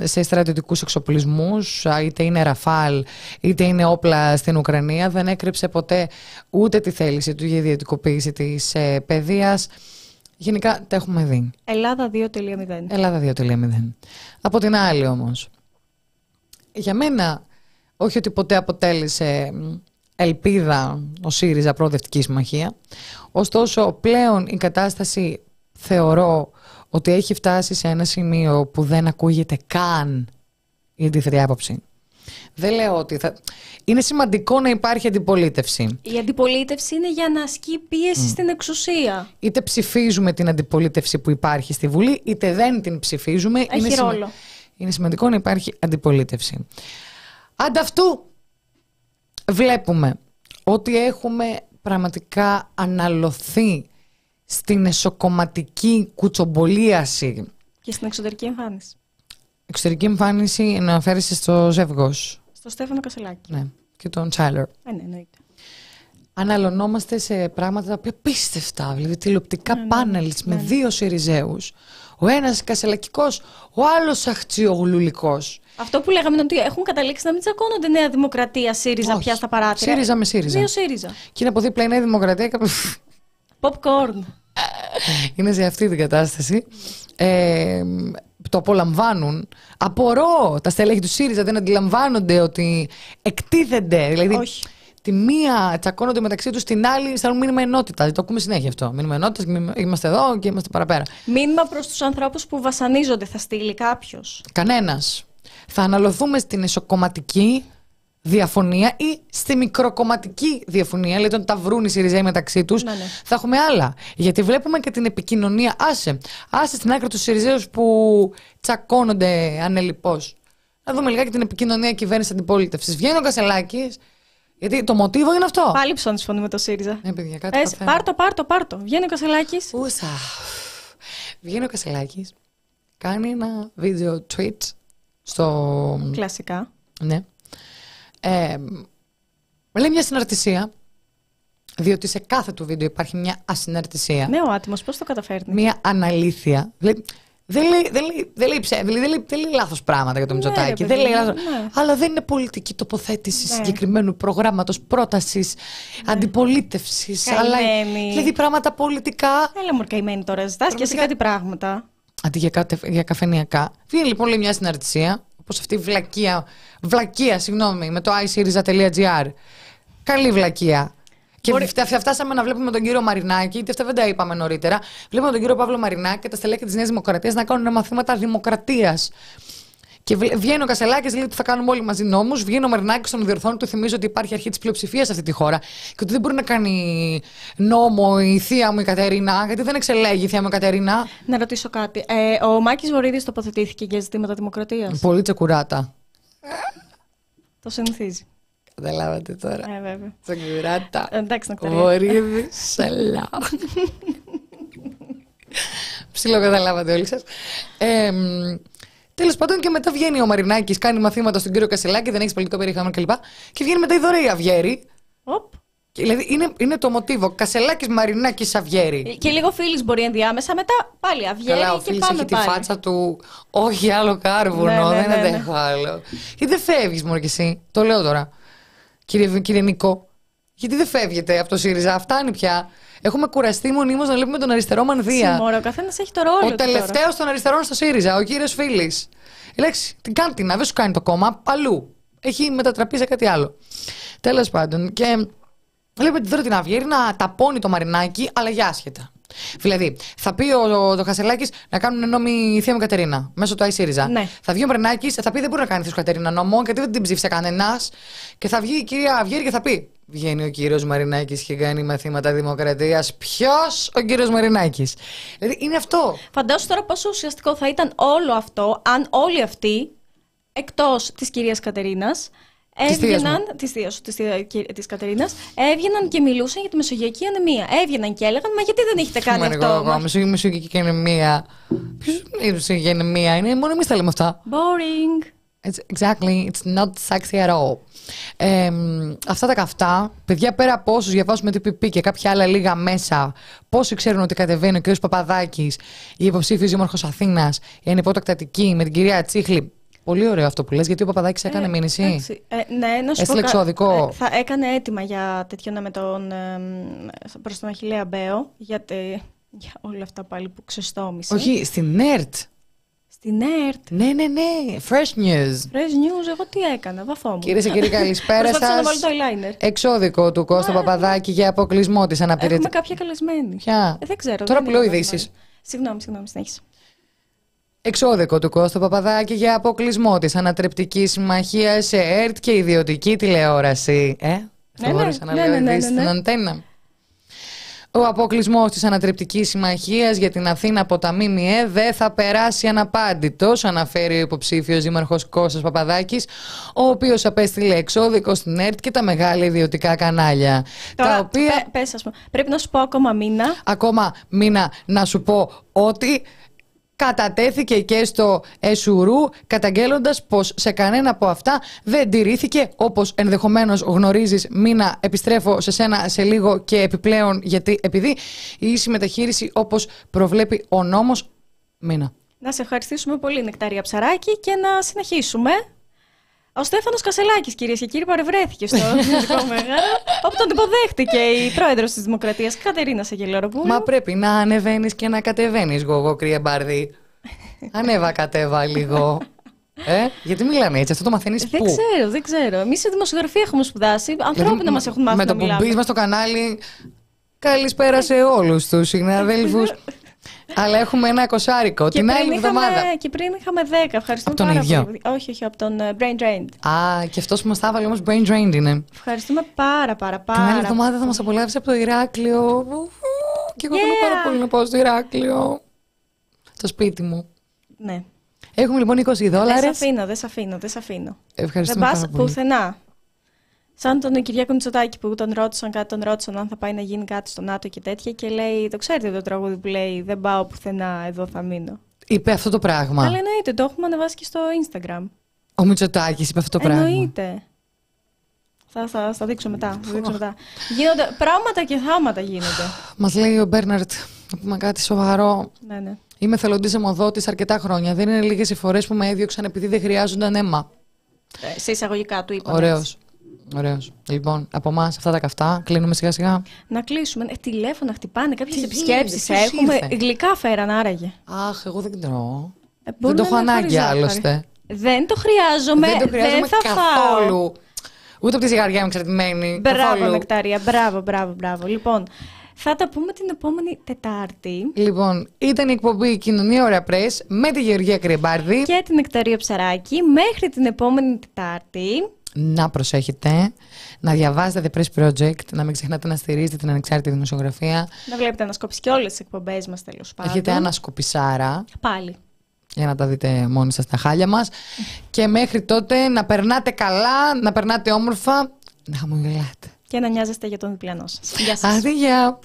ε, σε στρατιωτικούς εξοπλισμούς, είτε είναι Ραφάλ είτε είναι όπλα στην Ουκρανία. Δεν έκρυψε ποτέ ούτε τη θέληση του για ιδιωτικοποίηση της ε, παιδείας. Γενικά τα έχουμε δει. Ελλάδα δύο τελεία μηδέν. Ελλάδα δύο τελεία μηδέν. Από την άλλη όμως, για μένα όχι ότι ποτέ αποτέλεσε ελπίδα ο ΣΥΡΙΖΑ Προοδευτική Συμμαχία, ωστόσο πλέον η κατάσταση θεωρώ ότι έχει φτάσει σε ένα σημείο που δεν ακούγεται καν η αντίθετη άποψη. Δεν λέω ότι θα... Είναι σημαντικό να υπάρχει αντιπολίτευση. Η αντιπολίτευση είναι για να ασκεί πίεση mm. στην εξουσία. Είτε ψηφίζουμε την αντιπολίτευση που υπάρχει στη Βουλή, είτε δεν την ψηφίζουμε. Έχει είναι ρόλο. Σημα... Είναι σημαντικό να υπάρχει αντιπολίτευση. Ανταυτού βλέπουμε ότι έχουμε πραγματικά αναλωθεί στην εσωκομματική κουτσομπολίαση. Και στην εξωτερική εμφάνιση. Εξωτερική εμφάνιση αναφέρεσαι στο ζεύγος. Στο Στέφανο Κασελάκη. Ναι, και τον Τσάιλερ. Ε, ναι, εννοείται. Αναλωνόμαστε σε πράγματα τα οποία πίστευτα, δηλαδή τηλεοπτικά ναι, πάνελ ναι, με ναι. δύο Σιριζέους. Ο ένας κασελακικός, ο άλλος αχτσιογλουλικός. Αυτό που λέγαμε είναι ότι έχουν καταλήξει να μην τσακώνονται Νέα Δημοκρατία, ΣΥΡΙΖΑ Όχι. πια στα παράθυρα. ΣΥΡΙΖΑ με ΣΥΡΙΖΑ. Δύο ΣΥΡΙΖΑ. Και είναι από δίπλα η Νέα Δημοκρατία. Popcorn. Είναι σε αυτή την κατάσταση. Ε, το απολαμβάνουν. Απορώ τα στελέχη του ΣΥΡΙΖΑ δεν αντιλαμβάνονται ότι εκτίθενται. Δηλαδή, Όχι. τη μία τσακώνονται μεταξύ τους, την άλλη στέλνουν μήνυμα ενότητα. Το ακούμε συνέχεια αυτό. Μήνυμα ενότητα, είμαστε εδώ και είμαστε παραπέρα. Μήνυμα προς τους ανθρώπους που βασανίζονται, θα στείλει κάποιος. Κανένας. Θα αναλωθούμε στην εσωκομματική διαφωνία ή στη μικροκομματική διαφωνία, δηλαδή όταν τα βρουν οι ΣΥΡΙΖΑ μεταξύ τους, ναι, ναι. θα έχουμε άλλα. Γιατί βλέπουμε και την επικοινωνία. Άσε, άσε στην άκρη τους ΣΥΡΙΖΑΙΟΥΣ που τσακώνονται ανελιπώς. Να δούμε λιγάκι την επικοινωνία κυβέρνηση αντιπολίτευσης. Βγαίνει ο Κασελάκης, γιατί το μοτίβο είναι αυτό. Πάλι ψώνει φωνή με το ΣΥΡΙΖΑ. Ναι, παιδιά, κάτι Ες, πάρτο, πάρτο, πάρτο. Βγαίνει ο Κασελάκης. Ούσα. Βγαίνει ο Κασελάκης, κάνει ένα βίντεο tweet στο. Κλασικά. Ναι. Ε, λέει μια συναρτησία Διότι σε κάθε του βίντεο υπάρχει μια ασυναρτησία. Ναι, ο άτιμος πώς το καταφέρνει. Μια αναλήθεια. Δηλαδή, δεν λέει, δεν λέει, δεν λέει, ψε, δεν λέει, δεν λέει λάθος πράγματα για το Μητσοτάκη. Ναι, ναι. Αλλά δεν είναι πολιτική τοποθέτηση ναι. συγκεκριμένου προγράμματος, πρότασης, ναι. αντιπολίτευσης. Αλλά, δηλαδή πράγματα πολιτικά. Έλα μου, καημένη τώρα, ζητάς και εσύ κάτι πράγματα. Αντί για, κατε, για καφενιακά. Βγαίνει λοιπόν λέει, μια συναρτησία, όπως αυτή η βλακεία, βλακεία συγγνώμη, με το άι σιριζα τελεία τζι άρ. Καλή βλακεία. Και Μπορεί... φτάσαμε να βλέπουμε τον κύριο Μαρινάκη, γιατί αυτά δεν τα είπαμε νωρίτερα. Βλέπουμε τον κύριο Παύλο Μαρινάκη και τα στελέχη της Νέας Δημοκρατίας να κάνουν μαθήματα δημοκρατίας. Και βγαίνει ο Κασελάκης, λέει ότι θα κάνουμε όλοι μαζί νόμους. Βγαίνει ο Μαρινάκης των διορθώνων, του θυμίζει ότι υπάρχει αρχή της πλειοψηφίας σε αυτή τη χώρα. Και ότι δεν μπορεί να κάνει νόμο η θεία μου η Κατερίνα, γιατί δεν εξελέγει η θεία μου η Κατερίνα. Να ρωτήσω κάτι. Ε, ο Μάκης Βορίδης τοποθετήθηκε για ζητήματα δημοκρατίας. Πολύ τσεκουράτα. Το συνηθίζει. Καταλάβατε τώρα. Ε, βέβαια. Τσεκουράτα. Ε, εντάξει, Νεκταρία. Βορίδη, σελά. Ψιλο καταλάβατε όλοι σας. Ε, Τέλος πάντων, και μετά βγαίνει ο Μαρινάκης, κάνει μαθήματα στον κύριο Κασελάκη, δεν έχει πολιτικό περιεχόμενο κλπ. Και βγαίνει μετά η Δωρέα Αυγέρη. Οπ. Και, δηλαδή είναι, είναι το μοτίβο. Κασελάκης, Μαρινάκης, Αυγέρη. Και λίγο Φίλης μπορεί ενδιάμεσα, μετά πάλι Αυγέρη. Καλά, ο Φίλης και πάμε έχει πάλι. Τη φάτσα του. Όχι άλλο κάρβουνο, ναι, ναι, δεν αντέχω ναι, ναι. άλλο. Γιατί δεν φεύγεις, μόνο κι εσύ. Το λέω τώρα. Κύριε, κύριε Νίκο, γιατί δεν φεύγετε από το ΣΥΡΙΖΑ, φτάνει πια. Έχουμε κουραστεί μονίμως να βλέπουμε τον αριστερό μανδύα. Συμμόρα, ο καθένας έχει το ρόλο. Ο τελευταίος των αριστερών στο ΣΥΡΙΖΑ, ο κύριος Φίλης. Εντάξει, την κάνει την, δεν σου κάνει το κόμμα, αλλού. Έχει μετατραπεί σε κάτι άλλο. Τέλος πάντων. Και βλέπετε τώρα την Αυγέρη να ταπώνει το Μαρινάκι, αλλά για άσχετα. Δηλαδή, θα πει ο Κασελάκης να κάνουν νόμοι η θεία μου Κατερίνα μέσω του άι σιριζα. Ναι. Θα βγει ο Μαρινάκης, θα πει δεν μπορεί να κάνει θεία μου Κατερίνα νόμο, γιατί δεν την ψήφισε κανένας. Και θα βγει η κυρία Αυγέρη και θα πει. Βγαίνει ο κύριος Μαρινάκης και κάνει μαθήματα δημοκρατίας. Ποιος ο κύριος Μαρινάκης. Δηλαδή είναι αυτό. Φαντάσου τώρα πόσο ουσιαστικό θα ήταν όλο αυτό αν όλοι αυτοί, εκτός της κυρίας Κατερίνας, έβγαιναν, της θείας σου, της, της Κατερίνας, έβγαιναν και μιλούσαν για τη Μεσογειακή Αναιμία. Έβγαιναν και έλεγαν, μα γιατί δεν έχετε κάνει αυτό. Εγώ, εγώ, μεσογειακή, μεσογειακή Αναιμία. Ποιος είναι η Μεσογειακή Αναιμία, είναι μόνο εμείς τα λέμε αυτά. Boring. It's exactly, it's not sexy at all. Ε, αυτά τα καυτά, παιδιά, πέρα από όσους διαβάζουμε τι πι πι και κάποια άλλα λίγα μέσα, πόσοι ξέρουν ότι κατεβαίνει ο κ. Παπαδάκης, η υποψήφιος δήμαρχος Αθήνας, η ανυπότακτη Αττική με την κυρία Τσίχλη. Πολύ ωραίο αυτό που λες, γιατί ο Παπαδάκης έκανε ε, μήνυση. Ε, ναι, να σου πω, εξωδικό. Θα έκανε αίτημα για τέτοιο με τον, προς τον Αχιλέα Μπέο, για, για όλα αυτά πάλι που ξεστόμησε. Όχι, στην ΕΡΤ. Την ΕΡΤ. Ναι, ναι, ναι. Fresh news. Fresh news, εγώ τι έκανα, βαφό μου. Κυρίες και κύριοι, καλησπέρα σας. Εξώδικο του Κώστα Παπαδάκη για αποκλεισμό της αναπηρίας. Έχουμε κάποια καλεσμένη. Ποια? Ε, δεν ξέρω. Τώρα που λέω ειδήσεις. Συγγνώμη, συγγνώμη, συνέχισε. Εξώδικο του Κώστα Παπαδάκη για αποκλεισμό της Ανατριπτικής Συμμαχίας σε ΕΡΤ και ιδιωτική τηλεόραση. Ε, θα μπορούσα να λέω ειδήσεις στην αντένα. Ο αποκλεισμός της Ανατριπτικής Συμμαχίας για την Αθήνα από τα ΜΜΕ δεν θα περάσει αναπάντητος, αναφέρει ο υποψήφιος δήμαρχος Κώστας Παπαδάκης, ο οποίος απέστειλε εξώδικο στην ΕΡΤ και τα μεγάλα ιδιωτικά κανάλια. Τώρα, τα οποία... πέ, πες, ας πούμε. Πρέπει να σου πω ακόμα μήνα. Ακόμα μήνα να σου πω ότι κατατέθηκε και στο Εσουρού, καταγγέλλοντας πως σε κανένα από αυτά δεν τηρήθηκε. Όπως ενδεχομένως γνωρίζεις, μήνα επιστρέφω σε σένα σε λίγο και επιπλέον, γιατί επειδή η ίση μεταχείριση όπως προβλέπει ο νόμος. Μήνα. Να σε ευχαριστήσουμε πολύ, Νεκταρία Ψαράκη, και να συνεχίσουμε. Ο Στέφανος Κασελάκης, κυρίες και κύριοι, παρευρέθηκε στο Εθνικό Μεγάλο, όπου τον υποδέχτηκε η πρόεδρος της Δημοκρατίας, Κατερίνα Σαγγελόροπουλου. Μα πρέπει να ανεβαίνεις και να κατεβαίνεις, Γογό Κριεμπάρδη. Ανέβα, κατέβα λίγο. Ε, γιατί μιλάμε έτσι, αυτό το μαθαίνεις πού? Δεν ξέρω, δεν ξέρω. Εμείς σε δημοσιογραφία έχουμε σπουδάσει, ανθρώπινα μας έχουν μάθει να μιλάμε. Με το πομπής μας στο κανάλι, καλησπέρα σε όλους τους συναδέλφους. Αλλά έχουμε ένα εικοσάρικο την άλλη εβδομάδα. Και πριν είχαμε δέκα. Ευχαριστούμε πάρα ίδιο. πολύ. Όχι, όχι, από τον Brain Drain. Α, και αυτό που μας τα έβαλε όμως Brain Drain είναι. Ευχαριστούμε πάρα πάρα πάρα. Την άλλη εβδομάδα θα μας απολαύσει από το Ηράκλειο. Και εγώ yeah. θέλω πάρα πολύ να πάω στο Ηράκλειο. Το σπίτι μου. Ναι. Έχουμε λοιπόν είκοσι δόλαρες. Δεν σ' αφήνω, δεν σ' αφήνω, δεν σ' αφήνω. Ευχαριστούμε πάρα πολύ. Δεν πας πουθενά. Σαν τον Κυριάκο Μητσοτάκη που τον ρώτησαν, κάτι, τον ρώτησαν αν θα πάει να γίνει κάτι στο ΝΑΤΟ και τέτοια και λέει, το ξέρετε το τραγούδι που λέει δεν πάω πουθενά, εδώ θα μείνω. Είπε αυτό το πράγμα. Αλλά εννοείται, το έχουμε ανεβάσει και στο Instagram. Ο Μητσοτάκης είπε αυτό το πράγμα. Εννοείται. Θα σας τα δείξω μετά. Θα δείξω μετά. Γίνονται πράγματα και θάματα γίνονται. Μας λέει ο Μπέρναρτ, να πούμε κάτι σοβαρό. Ναι, ναι. Είμαι θελοντής αιμοδότης αρκετά χρόνια. Δεν είναι λίγες οι φορές που με έδιωξαν επειδή δεν χρειάζονταν αίμα. Ε, σε εισαγωγικά του είπα. Ωραίος. Ωραίος. Λοιπόν, από εμάς αυτά τα καυτά. Κλείνουμε σιγά σιγά. Να κλείσουμε. Ε, τηλέφωνα χτυπάνε, κάποιες επισκέψεις έχουμε. Ήρθε. Γλυκά φέραν άραγε. Αχ, εγώ δεν τρώω. Ε, δεν το έχω ανάγκη άλλωστε. Δεν το χρειάζομαι. Δεν το χρειάζομαι καθόλου. Ούτε από τη σιγαριά είμαι εξαρτημένη. Μπράβο, Νεκταρία. Μπράβο, μπράβο, μπράβο. Λοιπόν, θα τα πούμε την επόμενη Τετάρτη. Λοιπόν, ήταν η εκπομπή Κοινωνία Ώρα Press με τη Γεωργία Κριεμπάρδη και την Νεκταρία Ψαράκη. Μέχρι την επόμενη Τετάρτη. Να προσέχετε, να διαβάζετε The Press Project, να μην ξεχνάτε να στηρίζετε την ανεξάρτητη δημοσιογραφία. Να βλέπετε ανασκόπηση και όλες τις εκπομπές μας τέλος πάντων. Έχετε ανασκοπισάρα. Πάλι. Για να τα δείτε μόνοι σας τα χάλια μας. Και μέχρι τότε να περνάτε καλά, να περνάτε όμορφα, να χαμογελάτε. Και να νοιάζεστε για τον διπλανό σας. Γεια σας. Αντί, γεια.